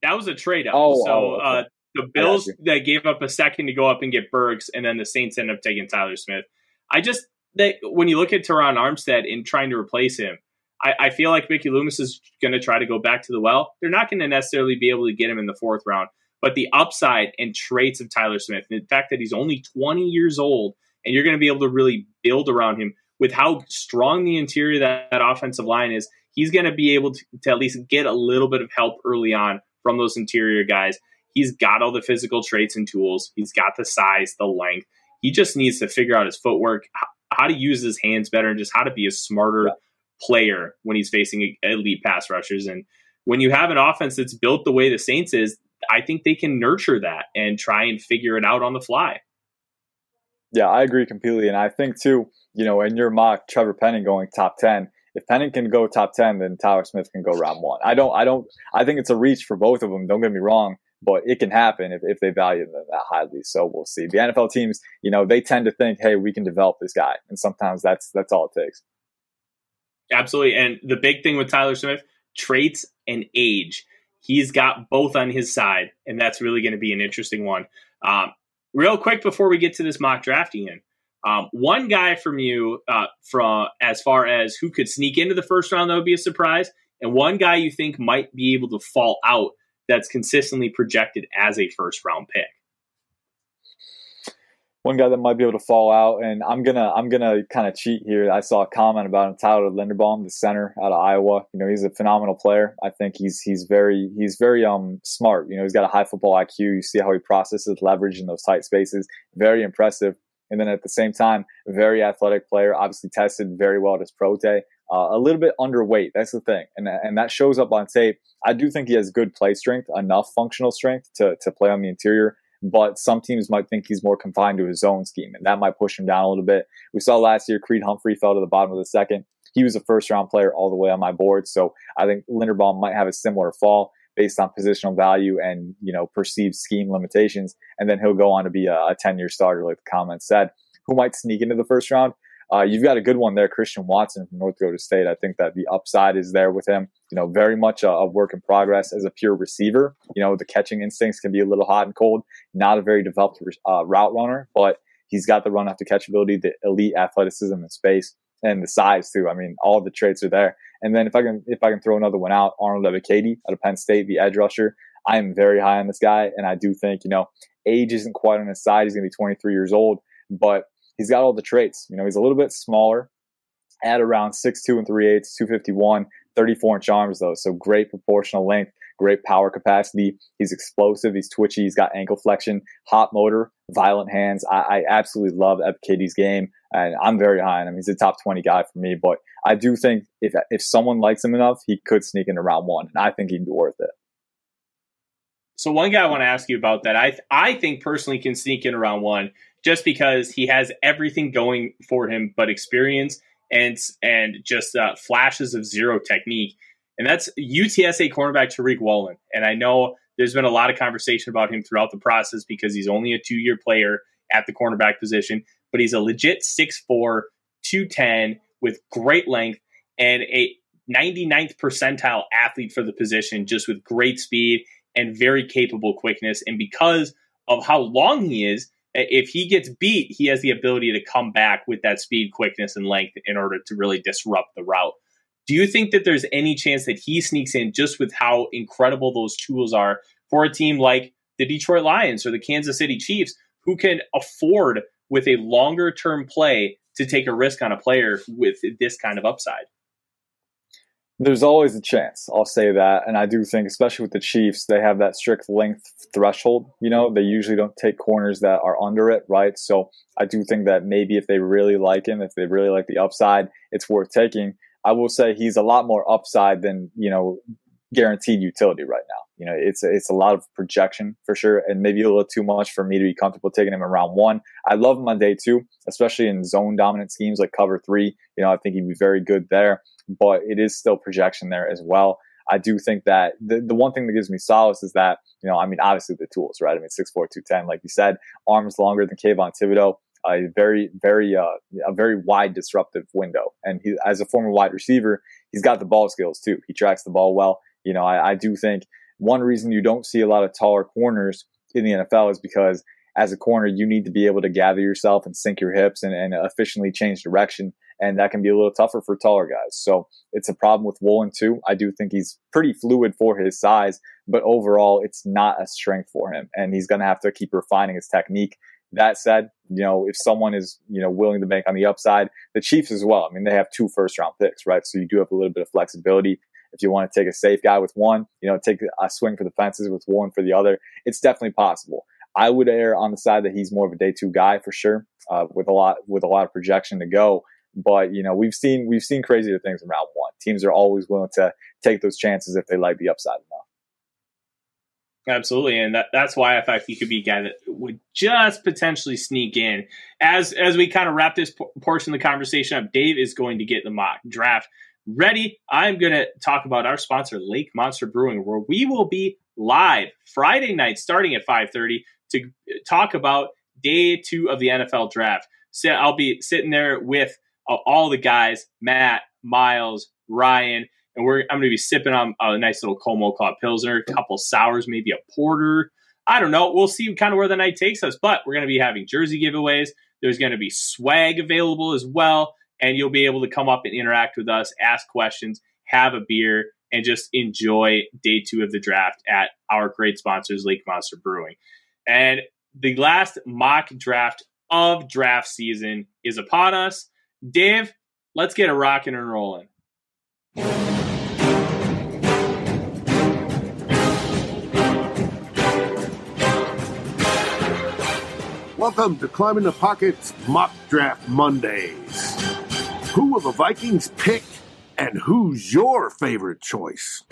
that was a trade up. Oh, so. Oh, okay. uh, The Bills that gave up a second to go up and get Burks, and then the Saints end up taking Tyler Smith. I just they, when you look at Teron Armstead and trying to replace him, I, I feel like Mickey Loomis is going to try to go back to the well. They're not going to necessarily be able to get him in the fourth round, but the upside and traits of Tyler Smith, and the fact that he's only twenty years old, and you're going to be able to really build around him with how strong the interior of that, that offensive line is, he's going to be able to, to at least get a little bit of help early on from those interior guys. He's got all the physical traits and tools. He's got the size, the length. He just needs to figure out his footwork, how, how to use his hands better, and just how to be a smarter yeah. player when he's facing elite pass rushers. And when you have an offense that's built the way the Saints is, I think they can nurture that and try and figure it out on the fly. Yeah, I agree completely. And I think, too, you know, in your mock, Trevor Penning going top ten, if Penning can go top ten, then Tyler Smith can go round one. I don't, I don't, I think it's a reach for both of them. Don't get me wrong, but it can happen if, if they value them that highly. So we'll see. The N F L teams, you know, they tend to think, hey, we can develop this guy. And sometimes that's, that's all it takes. Absolutely. And the big thing with Tyler Smith, traits and age. He's got both on his side, and that's really going to be an interesting one. Um, Real quick before we get to this mock draft, Ian, um, one guy from you uh, from as far as who could sneak into the first round that would be a surprise, and one guy you think might be able to fall out that's consistently projected as a first round pick. One guy that might be able to fall out, and I'm gonna I'm gonna kind of cheat here. I saw a comment about him, Tyler Linderbaum, the center out of Iowa. You know, he's a phenomenal player. I think he's he's very he's very um smart. You know, he's got a high football I Q. You see how he processes leverage in those tight spaces. Very impressive. And then at the same time, very athletic player. Obviously tested very well at his pro day. Uh, a little bit underweight. That's the thing, and and that shows up on tape. I do think he has good play strength, enough functional strength to to play on the interior. But some teams might think he's more confined to his zone scheme, and that might push him down a little bit. We saw last year Creed Humphrey fell to the bottom of the second. He was a first-round player all the way on my board, so I think Linderbaum might have a similar fall based on positional value and, you know, perceived scheme limitations, and then he'll go on to be a, a ten-year starter, like the comments said. Who might sneak into the first round? Uh, you've got a good one there, Christian Watson from North Dakota State. I think that the upside is there with him. You know, very much a, a work in progress as a pure receiver. You know, the catching instincts can be a little hot and cold. Not a very developed uh, route runner, but he's got the run after catch ability, the elite athleticism in space, and the size too. I mean, all the traits are there. And then if I can, if I can throw another one out, Arnold Ebiketie out of Penn State, the edge rusher. I am very high on this guy, and I do think, you know, age isn't quite on his side. He's going to be twenty-three years old, but he's got all the traits. You know, he's a little bit smaller at around six two and three eighths, two fifty-one, thirty-four inch arms though. So great proportional length, great power capacity. He's explosive. He's twitchy. He's got ankle flexion, hot motor, violent hands. I, I absolutely love Ebiketie's game, and I'm very high on him. He's a top twenty guy for me, but I do think if, if someone likes him enough, he could sneak into round one, and I think he'd be worth it. So one guy I want to ask you about that I, I think personally can sneak into round one, just because he has everything going for him but experience and and just uh, flashes of zero technique. And that's U T S A cornerback Tariq Woolen. And I know there's been a lot of conversation about him throughout the process because he's only a two-year player at the cornerback position, but he's a legit six four, two ten with great length and a ninety-ninth percentile athlete for the position, just with great speed and very capable quickness. And because of how long he is, if he gets beat, he has the ability to come back with that speed, quickness, and length in order to really disrupt the route. Do you think that there's any chance that he sneaks in just with how incredible those tools are for a team like the Detroit Lions or the Kansas City Chiefs, who can afford with a longer-term play to take a risk on a player with this kind of upside? There's always a chance, I'll say that. And I do think, especially with the Chiefs, they have that strict length threshold. You know, they usually don't take corners that are under it, right? So I do think that maybe if they really like him, if they really like the upside, it's worth taking. I will say he's a lot more upside than, you know, guaranteed utility right now. You know, it's, it's a lot of projection for sure, and maybe a little too much for me to be comfortable taking him in round one. I love him on day two, especially in zone dominant schemes like cover three. You know, I think he'd be very good there, but it is still projection there as well. I do think that the, the one thing that gives me solace is that, you know, I mean, obviously the tools, right? I mean, six four, two ten, like you said, arms longer than Kayvon Thibodeaux, a very, very, uh, a very wide disruptive window. And he, as a former wide receiver, he's got the ball skills too. He tracks the ball well. You know, I, I do think one reason you don't see a lot of taller corners in the N F L is because as a corner, you need to be able to gather yourself and sink your hips and, and efficiently change direction. and that can be a little tougher for taller guys. So it's a problem with Wollen too. I do think he's pretty fluid for his size, but overall it's not a strength for him, and he's going to have to keep refining his technique. That said, you know, if someone is, you know, willing to bank on the upside, the Chiefs as well. I mean, they have two first round picks, right? So you do have a little bit of flexibility. If you want to take a safe guy with one, you know, take a swing for the fences with one for the other, it's definitely possible. I would err on the side that he's more of a day two guy for sure, uh, with a lot, with a lot of projection to go. But, you know, we've seen, we've seen crazier things in round one. Teams are always willing to take those chances if they like the upside enough. Absolutely, and that, that's why I thought he could be a guy that would just potentially sneak in. As as we kind of wrap this p- portion of the conversation up, Dave is going to get the mock draft ready. I'm going to talk about our sponsor, Lake Monster Brewing, where we will be live Friday night starting at five thirty to talk about day two of the N F L draft. So I'll be sitting there with uh, all the guys, Matt, Miles, Ryan, and we're, I'm going to be sipping on a nice little Como Club Pilsner, a couple sours, maybe a porter. I don't know. We'll see kind of where the night takes us, but we're going to be having jersey giveaways. There's going to be swag available as well, and you'll be able to come up and interact with us, ask questions, have a beer, and just enjoy day two of the draft at our great sponsors, Lake Monster Brewing. And the last mock draft of draft season is upon us. Dave, let's get a rocking and rolling. Welcome to Climbing the Pockets Mock Draft Mondays. Who will the Vikings pick, and who's your favorite choice?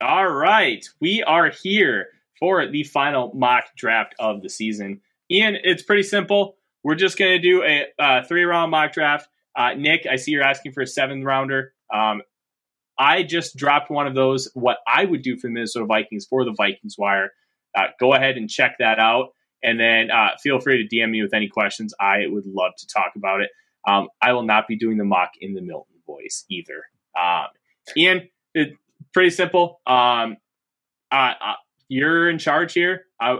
All right, we are here for the final mock draft of the season. Ian, it's pretty simple. We're just going to do a uh, three-round mock draft. Uh, Nick, I see you're asking for a seventh-rounder. Um, I just dropped one of those, what I would do for the Minnesota Vikings for the Vikings Wire. Uh, go ahead and check that out. And then uh, feel free to D M me with any questions. I would love to talk about it. Um, I will not be doing the mock in the Milton voice either. Um, Ian, it's pretty simple. Um, uh, uh, you're in charge here. I,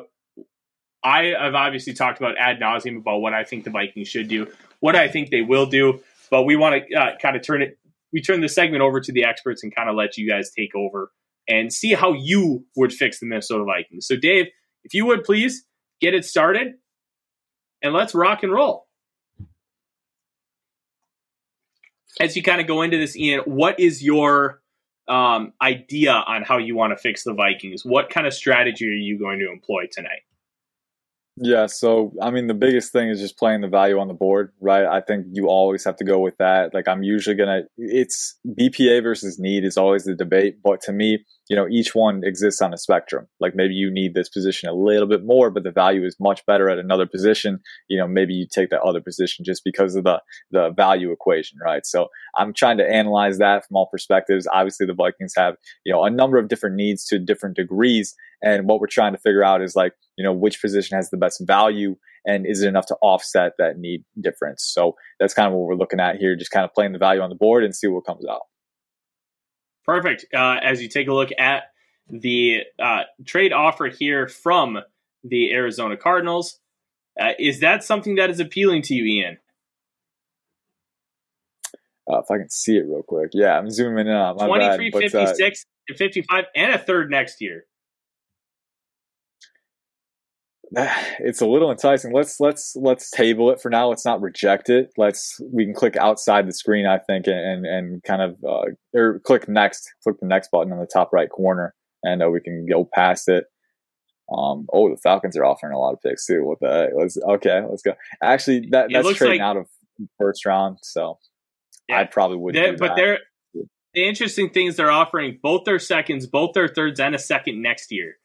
I have obviously talked about ad nauseum about what I think the Vikings should do, what I think they will do, but we want to uh, kind of turn it, we turn the segment over to the experts and kind of let you guys take over and see how you would fix the Minnesota Vikings. So, Dave, if you would, please get it started, and let's rock and roll. As you kind of go into this, Ian, what is your um, idea on how you want to fix the Vikings? What kind of strategy are you going to employ tonight? Yeah, so, I mean, the biggest thing is just playing the value on the board, right? I think you always have to go with that. Like, I'm usually going to – it's B P A versus need is always the debate. But to me, you know, each one exists on a spectrum. Like, maybe you need this position a little bit more, but the value is much better at another position. You know, maybe you take that other position just because of the, the value equation, right? So I'm trying to analyze that from all perspectives. Obviously, the Vikings have, you know, a number of different needs to different degrees. And what we're trying to figure out is, like, you know, which position has the best value, and is it enough to offset that need difference? So that's kind of what we're looking at here, just kind of playing the value on the board and see what comes out. Perfect. Uh, as you take a look at the uh, trade offer here from the Arizona Cardinals, uh, is that something that is appealing to you, Ian? Uh, if I can see it real quick. Yeah, I'm zooming in on my twenty-three, bad, but, fifty-six, uh, and fifty-five, and a third next year. It's a little enticing. Let's let's let's table it for now. Let's not reject it. Let's we can click outside the screen, I think, and and kind of uh, or click next, click the next button on the top right corner, and uh, we can go past it. Um, oh, the Falcons are offering a lot of picks too. What the heck? Let's okay, let's go. Actually, that that's trading like, out of first round, so yeah, I probably wouldn't. They, do but that. They're the interesting thing is they're offering both their seconds, both their thirds, and a second next year.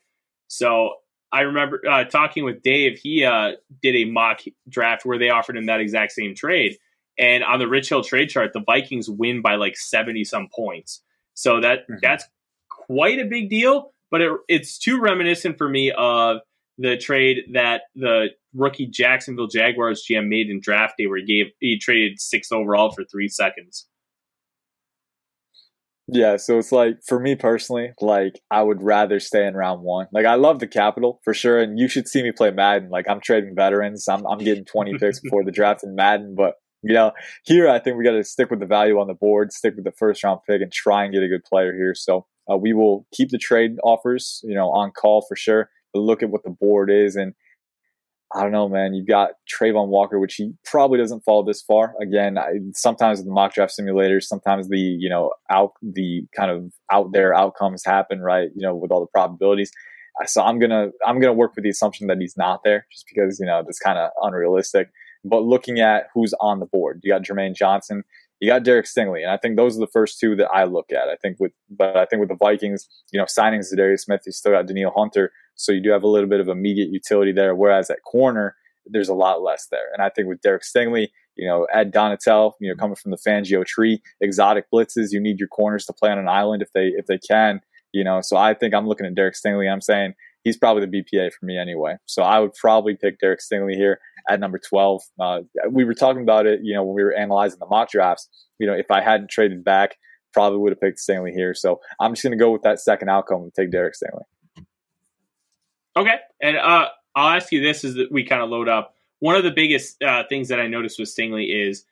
So. I remember uh, talking with Dave. He uh, did a mock draft where they offered him that exact same trade. And on the Rich Hill trade chart, the Vikings win by like seventy-some points. So that mm-hmm. that's quite a big deal, but it, it's too reminiscent for me of the trade that the rookie Jacksonville Jaguars G M made in draft day where he, gave, he traded sixth overall for three seconds. Yeah, so it's like, for me personally, like, I would rather stay in round one. Like, I love the capital, for sure, and you should see me play Madden. Like, I'm trading veterans. I'm I'm getting twenty picks before the draft in Madden, but, you know, here I think we got to stick with the value on the board, stick with the first-round pick, and try and get a good player here. So uh, we will keep the trade offers, you know, on call for sure, but look at what the board is. And I don't know, man, you've got Travon Walker, which he probably doesn't fall this far. Again, I, sometimes with the mock draft simulators, sometimes the, you know, out the kind of out there outcomes happen, right, you know, with all the probabilities. So I'm going to I'm going to work with the assumption that he's not there just because, you know, that's kind of unrealistic. But looking at who's on the board, you got Jermaine Johnson, you got Derek Stingley, and I think those are the first two that I look at. I think with, but I think with the Vikings, you know, signings Za'Darius Smith, you still got Danielle Hunter, so you do have a little bit of immediate utility there. Whereas at corner, there's a lot less there. And I think with Derek Stingley, you know, Ed Donatel, you know, coming from the Fangio tree, exotic blitzes, you need your corners to play on an island if they if they can, you know. So I think I'm looking at Derek Stingley, and I'm saying he's probably the B P A for me anyway. So I would probably pick Derek Stingley here at number twelve. Uh, we were talking about it, you know, when we were analyzing the mock drafts. You know, if I hadn't traded back, probably would have picked Stingley here. So I'm just going to go with that second outcome and take Derek Stingley. Okay. And uh, I'll ask you this as we kind of load up. One of the biggest uh, things that I noticed with Stingley is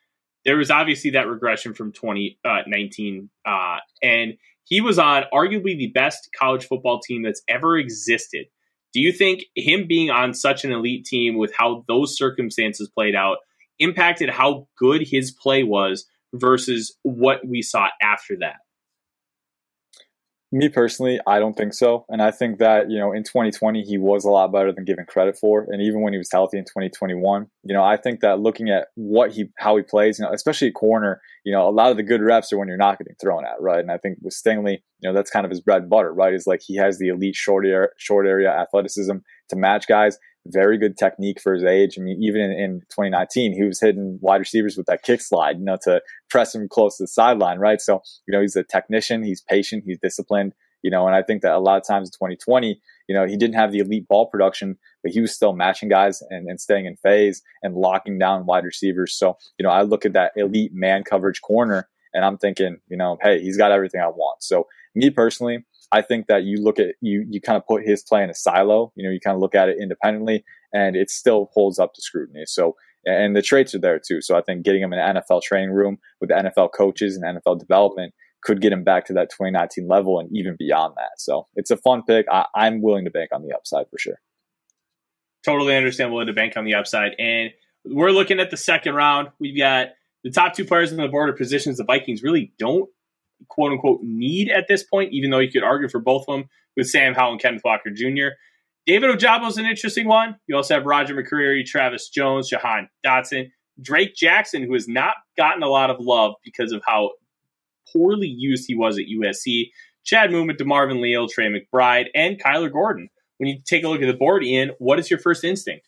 there was obviously that regression from twenty nineteen. Uh, and he was on arguably the best college football team that's ever existed. Do you think him being on such an elite team with how those circumstances played out impacted how good his play was versus what we saw after that? Me personally, I don't think so. And I think that, you know, in twenty twenty, he was a lot better than given credit for. And even when he was healthy in twenty twenty-one, you know, I think that looking at what he, how he plays, you know, especially at corner, you know, a lot of the good reps are when you're not getting thrown at, right? And I think with Stingley, you know, that's kind of his bread and butter, right? Is like he has the elite short area, short area athleticism to match guys. Very good technique for his age. I mean, even in, in twenty nineteen, he was hitting wide receivers with that kick slide, you know, to press him close to the sideline, right? So, you know, he's a technician, he's patient, he's disciplined, you know, and I think that a lot of times in twenty twenty, you know, he didn't have the elite ball production, but he was still matching guys and, and staying in phase and locking down wide receivers. So, you know, I look at that elite man coverage corner and I'm thinking, you know, hey, he's got everything I want. So me personally, I think that you look at, you you kind of put his play in a silo, you know, you kind of look at it independently, and it still holds up to scrutiny. So, and the traits are there too. So I think getting him in an N F L training room with N F L coaches and N F L development could get him back to that twenty nineteen level and even beyond that. So it's a fun pick. I, I'm willing to bank on the upside for sure. Totally understandable to bank on the upside. And we're looking at the second round. We've got the top two players on the board are positions the Vikings really don't quote unquote need at this point, even though you could argue for both of them with Sam Howell and Kenneth Walker Junior David Ojabo's an interesting one. You also have Roger McCreary, Travis Jones, Jahan Dotson, Drake Jackson, who has not gotten a lot of love because of how poorly used he was at U S C, Chad Muma, DeMarvin Leal, Trey McBride, and Kyler Gordon. When you take a look at the board, Ian, what is your first instinct?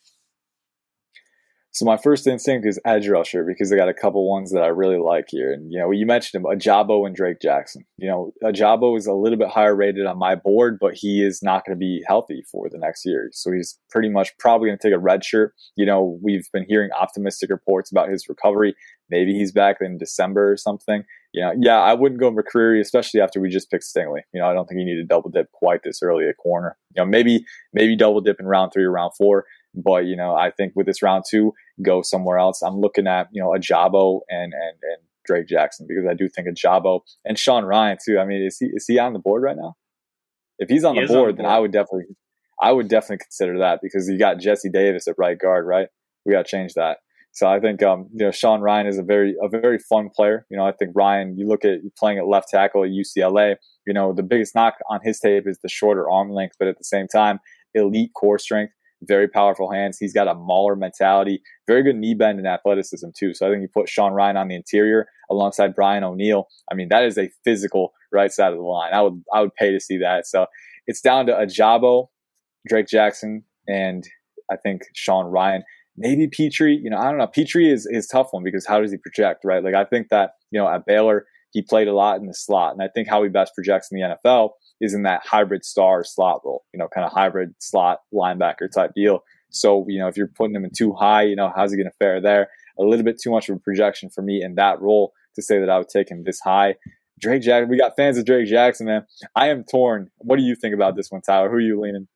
So my first instinct is edge rusher because I got a couple ones that I really like here. And, you know, you mentioned him, Ajabo and Drake Jackson. You know, Ajabo is a little bit higher rated on my board, but he is not going to be healthy for the next year. So he's pretty much probably going to take a red shirt. You know, we've been hearing optimistic reports about his recovery. Maybe he's back in December or something. You know, yeah, I wouldn't go McCreary, especially after we just picked Stingley. You know, I don't think you need to double dip quite this early at corner. You know, maybe maybe double dip in round three or round four. But, you know, I think with this round two, go somewhere else. I'm looking at, you know, Ajabo and, and, and Drake Jackson because I do think Ajabo and Sean Ryan, too. I mean, is he is he on the board right now? If he's on, he the, board, on the board, then I would definitely I would definitely consider that because you got Jesse Davis at right guard, right? We got to change that. So I think, um, you know, Sean Ryan is a very a very fun player. You know, I think Ryan, you look at playing at left tackle at U C L A, you know, the biggest knock on his tape is the shorter arm length, but at the same time, elite core strength. Very powerful hands. He's got a mauler mentality. Very good knee bend and athleticism, too. So I think you put Sean Ryan on the interior alongside Brian O'Neill. I mean, that is a physical right side of the line. I would I would pay to see that. So it's down to Ajabo, Drake Jackson, and I think Sean Ryan. Maybe Petrie. You know, I don't know. Petrie is, is a tough one because how does he project, right? Like, I think that, you know, at Baylor, he played a lot in the slot. And I think how he best projects in the N F L is in that hybrid star slot role, you know, kind of hybrid slot linebacker type deal. So, you know, if you're putting him in too high, you know, how's he going to fare there? A little bit too much of a projection for me in that role to say that I would take him this high. Drake Jackson. We got fans of Drake Jackson, man. I am torn. What do you think about this one, Tyler? Who are you leaning?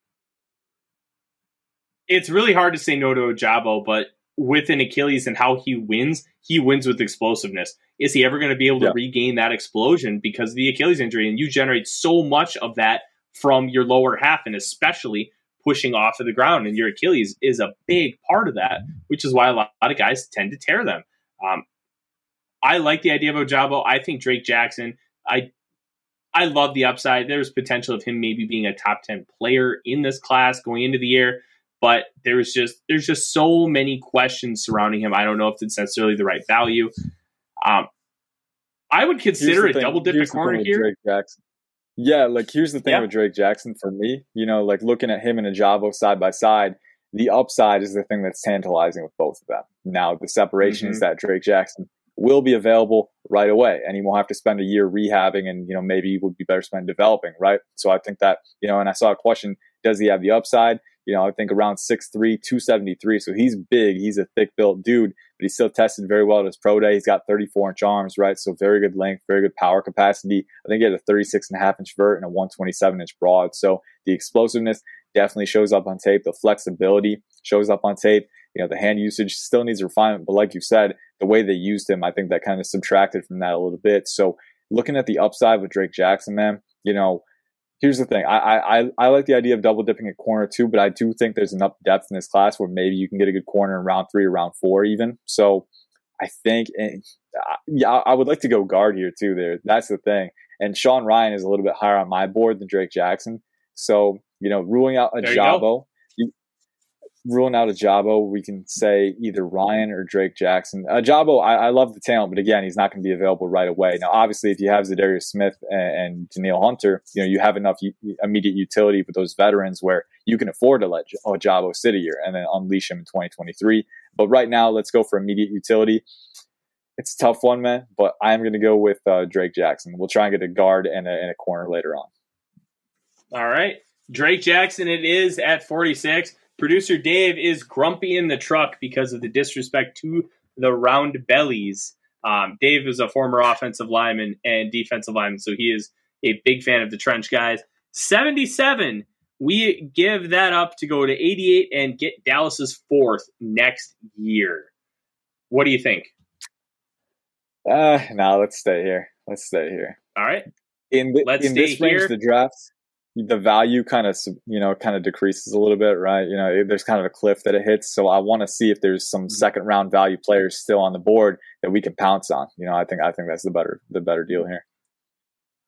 It's really hard to say no to Ojabo, but with an Achilles and how he wins, he wins with explosiveness. Is he ever going to be able to yeah. regain that explosion because of the Achilles injury? And you generate so much of that from your lower half, and especially pushing off of the ground. And your Achilles is a big part of that, which is why a lot of guys tend to tear them. Um, I like the idea of Ojabo. I think Drake Jackson, I I love the upside. There's potential of him maybe being a top ten player in this class going into the year. But there was just there's just so many questions surrounding him. I don't know if it's necessarily the right value. Um, I would consider a double dip at corner here. Drake Jackson. Yeah, like here's the thing yeah. with Drake Jackson for me. You know, like looking at him and Ojabo side by side, the upside is the thing that's tantalizing with both of them. Now, the separation mm-hmm. is that Drake Jackson will be available right away, and he won't have to spend a year rehabbing, and you know maybe would be better spent developing, right? So I think that you know, and I saw a question: does he have the upside? You know, I think around six three, two seventy-three. So he's big. He's a thick-built dude, but he's still tested very well at his pro day. He's got thirty-four inch arms, right? So very good length, very good power capacity. I think he had a thirty-six and a half inch vert and a one twenty-seven inch broad. So the explosiveness definitely shows up on tape. The flexibility shows up on tape. You know, the hand usage still needs refinement. But like you said, the way they used him, I think that kind of subtracted from that a little bit. So looking at the upside with Drake Jackson, man, you know, here's the thing. I, I I like the idea of double dipping at corner too, but I do think there's enough depth in this class where maybe you can get a good corner in round three or round four even. So I think, and yeah, I would like to go guard here too. There, that's the thing. And Sean Ryan is a little bit higher on my board than Drake Jackson. So you know, ruling out Ojabo, you you, ruling out Ojabo, we can say either Ryan or Drake Jackson. Ojabo, I, I love the talent, but again, he's not going to be available right away. Now, obviously, if you have Zadarius Smith and, and Jahniel Hunter, you know you have enough u- immediate utility with those veterans where you can afford to let Ojabo sit a year and then unleash him in twenty twenty-three. But right now, let's go for immediate utility. It's a tough one, man, but I'm going to go with uh, Drake Jackson. We'll try and get a guard and a, and a corner later on. All right. Drake Jackson, it is at forty-six. Producer Dave is grumpy in the truck because of the disrespect to the round bellies. Um, Dave is a former offensive lineman and defensive lineman, so he is a big fan of the trench guys. seventy-seven, we give that up to go to eighty-eight and get Dallas's fourth next year. What do you think? Uh, no, let's stay here. Let's stay here. All right. In, the, let's in stay this range, here. The drafts. The value kind of, you know, kind of decreases a little bit, right? You know, it, there's kind of a cliff that it hits. So I want to see if there's some second round value players still on the board that we can pounce on. You know, I think I think that's the better the better deal here.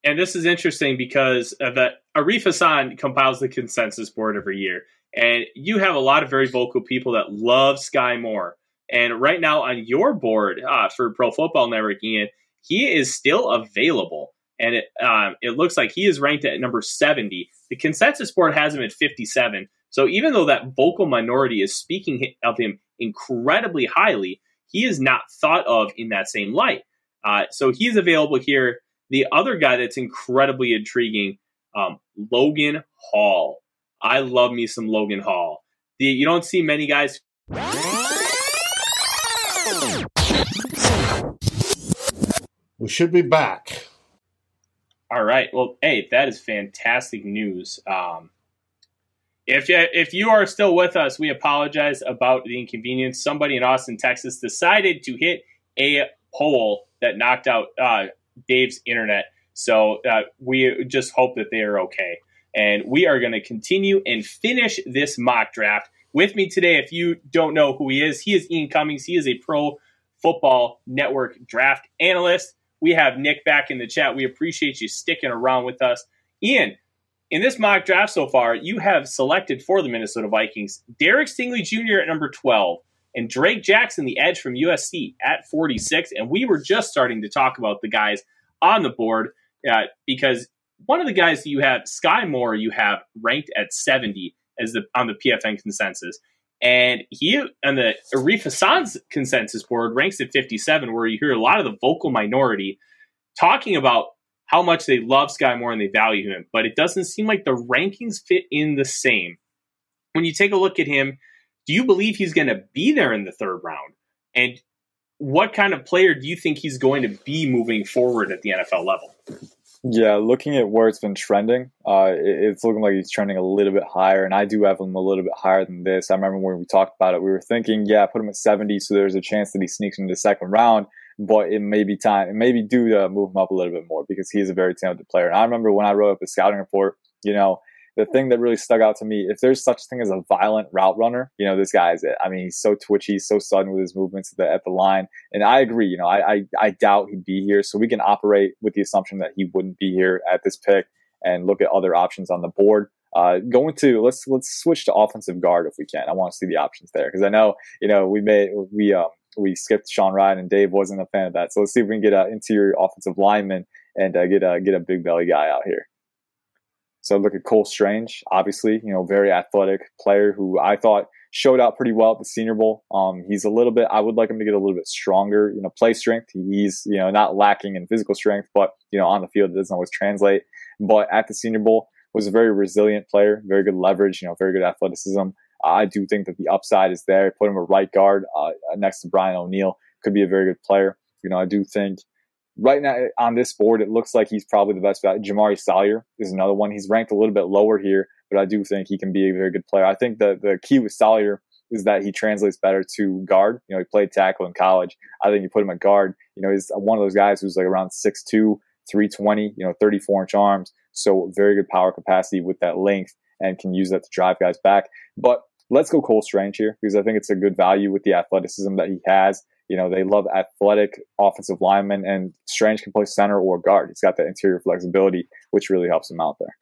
And this is interesting because uh, that Arif Hassan compiles the consensus board every year, and you have a lot of very vocal people that love Sky Moore. And right now on your board uh, for Pro Football Network, Ian, he is still available. And it um, it looks like he is ranked at number seventy. The consensus board has him at fifty-seven. So even though that vocal minority is speaking of him incredibly highly, he is not thought of in that same light. Uh, so he's available here. The other guy that's incredibly intriguing, um, Logan Hall. I love me some Logan Hall. The, you don't see many guys... We should be back. All right. Well, hey, that is fantastic news. Um, if you, if you are still with us, we apologize about the inconvenience. Somebody in Austin, Texas, decided to hit a poll that knocked out uh, Dave's internet. So uh, we just hope that they are okay. And we are going to continue and finish this mock draft. With me today, if you don't know who he is, he is Ian Cummings. He is a Pro Football Network draft analyst. We have Nick back in the chat. We appreciate you sticking around with us. Ian, in this mock draft so far, you have selected for the Minnesota Vikings Derek Stingley Junior at number twelve and Drake Jackson, the edge from U S C, at forty-six. And we were just starting to talk about the guys on the board uh, because one of the guys that you have, Sky Moore, you have ranked at seventy as the on the P F N consensus. And he on the Arif Hassan's consensus board ranks at fifty-seven, where you hear a lot of the vocal minority talking about how much they love Sky Moore and they value him. But it doesn't seem like the rankings fit in the same. When you take a look at him, do you believe he's going to be there in the third round? And what kind of player do you think he's going to be moving forward at the N F L level? Yeah, looking at where it's been trending, uh, it's looking like he's trending a little bit higher, and I do have him a little bit higher than this. I remember when we talked about it, we were thinking, yeah, put him at seventy, so there's a chance that he sneaks into the second round, but it may be time, it may be due to move him up a little bit more because he is a very talented player. And I remember when I wrote up the scouting report, you know, the thing that really stuck out to me, if there's such a thing as a violent route runner, you know, this guy is it. I mean, he's so twitchy, so sudden with his movements at the, at the line. And I agree, you know, I, I I doubt he'd be here. So we can operate with the assumption that he wouldn't be here at this pick and look at other options on the board. Uh, going to let's let's switch to offensive guard if we can. I want to see the options there because I know, you know, we made we um we skipped Sean Ryan and Dave wasn't a fan of that. So let's see if we can get an interior offensive lineman and uh, get a get a big belly guy out here. So look at Cole Strange, obviously, you know, very athletic player who I thought showed out pretty well at the Senior Bowl. Um, he's a little bit, I would like him to get a little bit stronger, you know, play strength. He's, you know, not lacking in physical strength, but, you know, on the field, it doesn't always translate. But at the Senior Bowl, was a very resilient player, very good leverage, you know, very good athleticism. I do think that the upside is there. Put him a right guard uh, next to Brian O'Neill. Could be a very good player. You know, I do think. Right now on this board, it looks like he's probably the best value. Jamari Salyer is another one. He's ranked a little bit lower here, but I do think he can be a very good player. I think the, the key with Salyer is that he translates better to guard. You know, he played tackle in college. I think you put him at guard. You know, he's one of those guys who's like around six two, three twenty, you know, thirty-four inch arms. So very good power capacity with that length and can use that to drive guys back. But let's go Cole Strange here because I think it's a good value with the athleticism that he has. You know, they love athletic offensive linemen, and Strange can play center or guard. He's got that interior flexibility, which really helps him out there.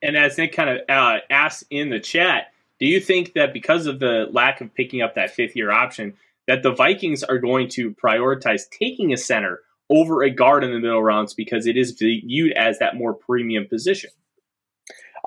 And as Nick kind of uh, asks in the chat, do you think that because of the lack of picking up that fifth-year option, that the Vikings are going to prioritize taking a center over a guard in the middle rounds because it is viewed as that more premium position?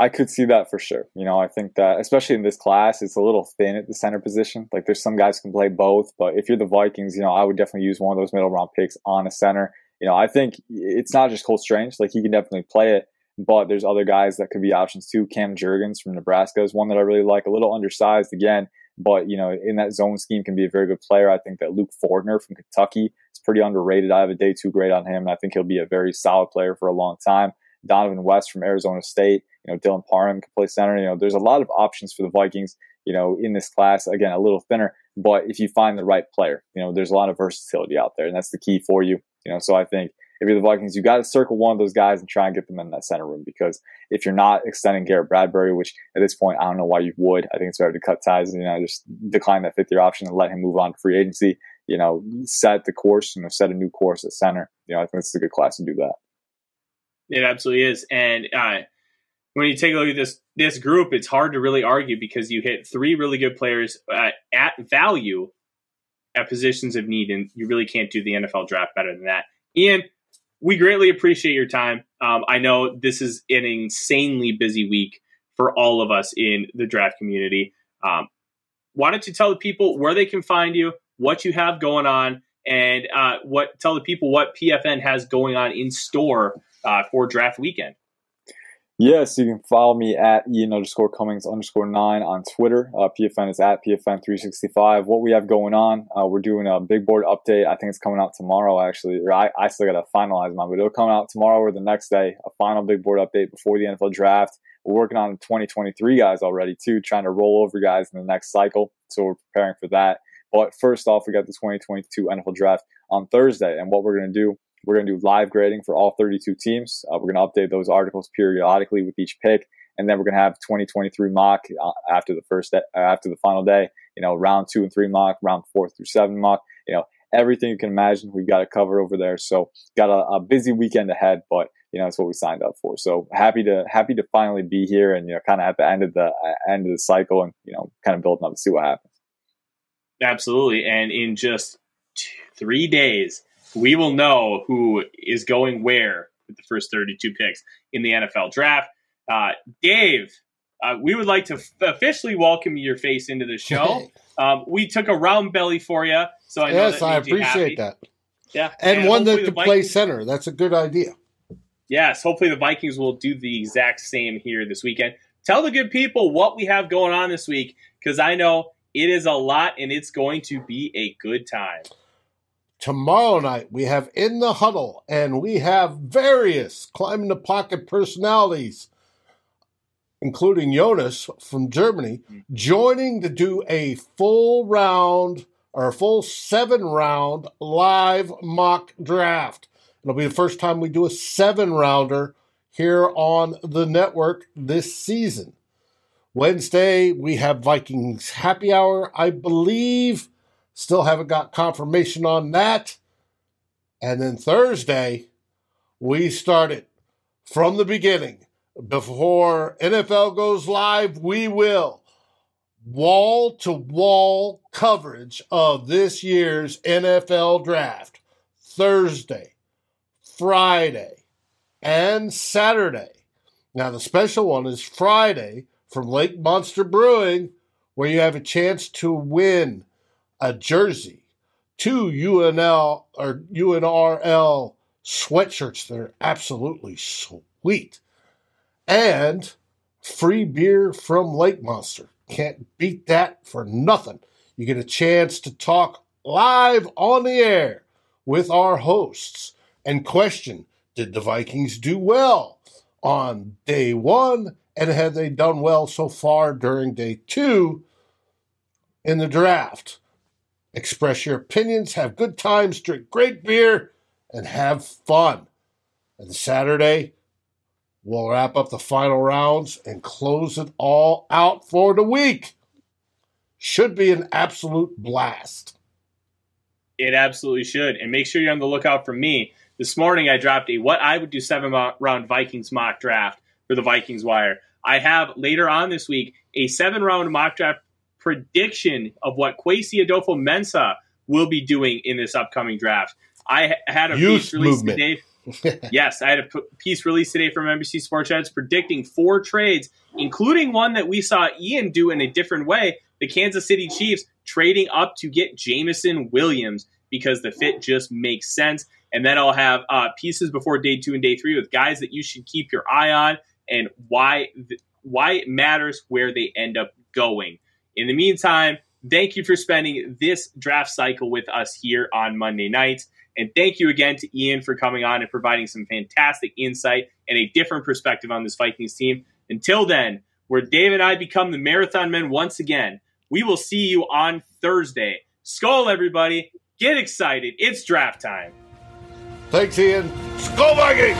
I could see that for sure. You know, I think that, especially in this class, it's a little thin at the center position. Like, there's some guys who can play both, but if you're the Vikings, you know, I would definitely use one of those middle round picks on a center. You know, I think it's not just Cole Strange. Like, he can definitely play it, but there's other guys that could be options too. Cam Jurgens from Nebraska is one that I really like. A little undersized again, but, you know, in that zone scheme can be a very good player. I think that Luke Fortner from Kentucky is pretty underrated. I have a day two grade on him, and I think he'll be a very solid player for a long time. Donovan West from Arizona State, you know, Dylan Parham can play center. You know, there's a lot of options for the Vikings, you know, in this class. Again, a little thinner, but if you find the right player, you know, there's a lot of versatility out there, and that's the key for you. You know, so I think if you're the Vikings, you got to circle one of those guys and try and get them in that center room, because if you're not extending Garrett Bradbury, which at this point, I don't know why you would. I think it's better to cut ties, you know, just decline that fifth year option and let him move on to free agency, you know, set the course, you know, set a new course at center. You know, I think this is a good class to do that. It absolutely is. And uh, when you take a look at this this group, it's hard to really argue because you hit three really good players uh, at value at positions of need, and you really can't do the N F L draft better than that. Ian, we greatly appreciate your time. Um, I know this is an insanely busy week for all of us in the draft community. Um, why don't you tell the people where they can find you, what you have going on, and uh, what tell the people what P F N has going on in store Uh, for draft weekend. Yes, you can follow me at Ian underscore Cummings underscore nine on Twitter. Uh, P F N is at P F N three sixty-five. What we have going on, uh, we're doing a big board update. I think it's coming out tomorrow, actually. Or I, I still got to finalize mine, but it'll come out tomorrow or the next day. A final big board update before the N F L draft. We're working on twenty twenty-three guys already, too, trying to roll over guys in the next cycle. So we're preparing for that. But first off, we got the twenty twenty-two N F L draft on Thursday. And what we're going to do, we're going to do live grading for all thirty-two teams. Uh, we're going to update those articles periodically with each pick, and then we're going to have twenty twenty-three mock uh, after the first day, uh, after the final day. You know, round two and three mock, round four through seven mock. You know, everything you can imagine, we've got to cover over there. So, got a, a busy weekend ahead, but you know, it's what we signed up for. So happy to happy to finally be here, and you know, kind of at the end of the uh, end of the cycle, and you know, kind of building up to see what happens. Absolutely, and in just two, three days. We will know who is going where with the first thirty-two picks in the N F L draft. Uh, Dave, uh, we would like to f- officially welcome your face into the show. Um, we took a round belly for you, so I know yes, that I appreciate that. Yeah, and, and one that can play center. That's a good idea. Yes, hopefully the Vikings will do the exact same here this weekend. Tell the good people what we have going on this week, because I know it is a lot and it's going to be a good time. Tomorrow night, we have In the Huddle, and we have various Climbing the Pocket personalities, including Jonas from Germany, joining to do a full round or a full seven-round live mock draft. It'll be the first time we do a seven-rounder here on the network this season. Wednesday, we have Vikings Happy Hour, I believe. Still haven't got confirmation on that. And then Thursday, we start it from the beginning. Before N F L goes live, we will. Wall-to-wall coverage of this year's N F L Draft. Thursday, Friday, and Saturday. Now, the special one is Friday from Lake Monster Brewing, where you have a chance to win a jersey, two U N L or U N R L sweatshirts that are absolutely sweet, and free beer from Lake Monster. Can't beat that for nothing. You get a chance to talk live on the air with our hosts and question, did the Vikings do well on day one? And have they done well so far during day two in the draft? Express your opinions, have good times, drink great beer, and have fun. And Saturday, we'll wrap up the final rounds and close it all out for the week. Should be an absolute blast. It absolutely should. And make sure you're on the lookout for me. This morning I dropped a what I would do seven-round Vikings mock draft for the Vikings Wire. I have later on this week a seven-round mock draft prediction of what Kwesi Adolfo-Mensah will be doing in this upcoming draft. I had a Youth piece released movement. today. Yes, I had a piece released today from N B C Sports Edge predicting four trades, including one that we saw Ian do in a different way, the Kansas City Chiefs trading up to get Jameson Williams because the fit just makes sense. And then I'll have uh, pieces before day two and day three with guys that you should keep your eye on and why th- why it matters where they end up going. In the meantime, thank you for spending this draft cycle with us here on Monday nights. And thank you again to Ian for coming on and providing some fantastic insight and a different perspective on this Vikings team. Until then, where Dave and I become the marathon men once again, we will see you on Thursday. Skol, everybody. Get excited. It's draft time. Thanks, Ian. Skol Vikings!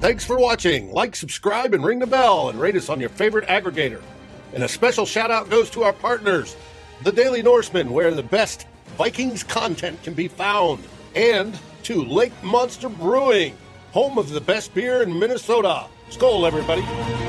Thanks for watching. Like, subscribe, and ring the bell, and rate us on your favorite aggregator. And a special shout-out goes to our partners, The Daily Norseman, where the best Vikings content can be found, and to Lake Monster Brewing, home of the best beer in Minnesota. Skol, everybody.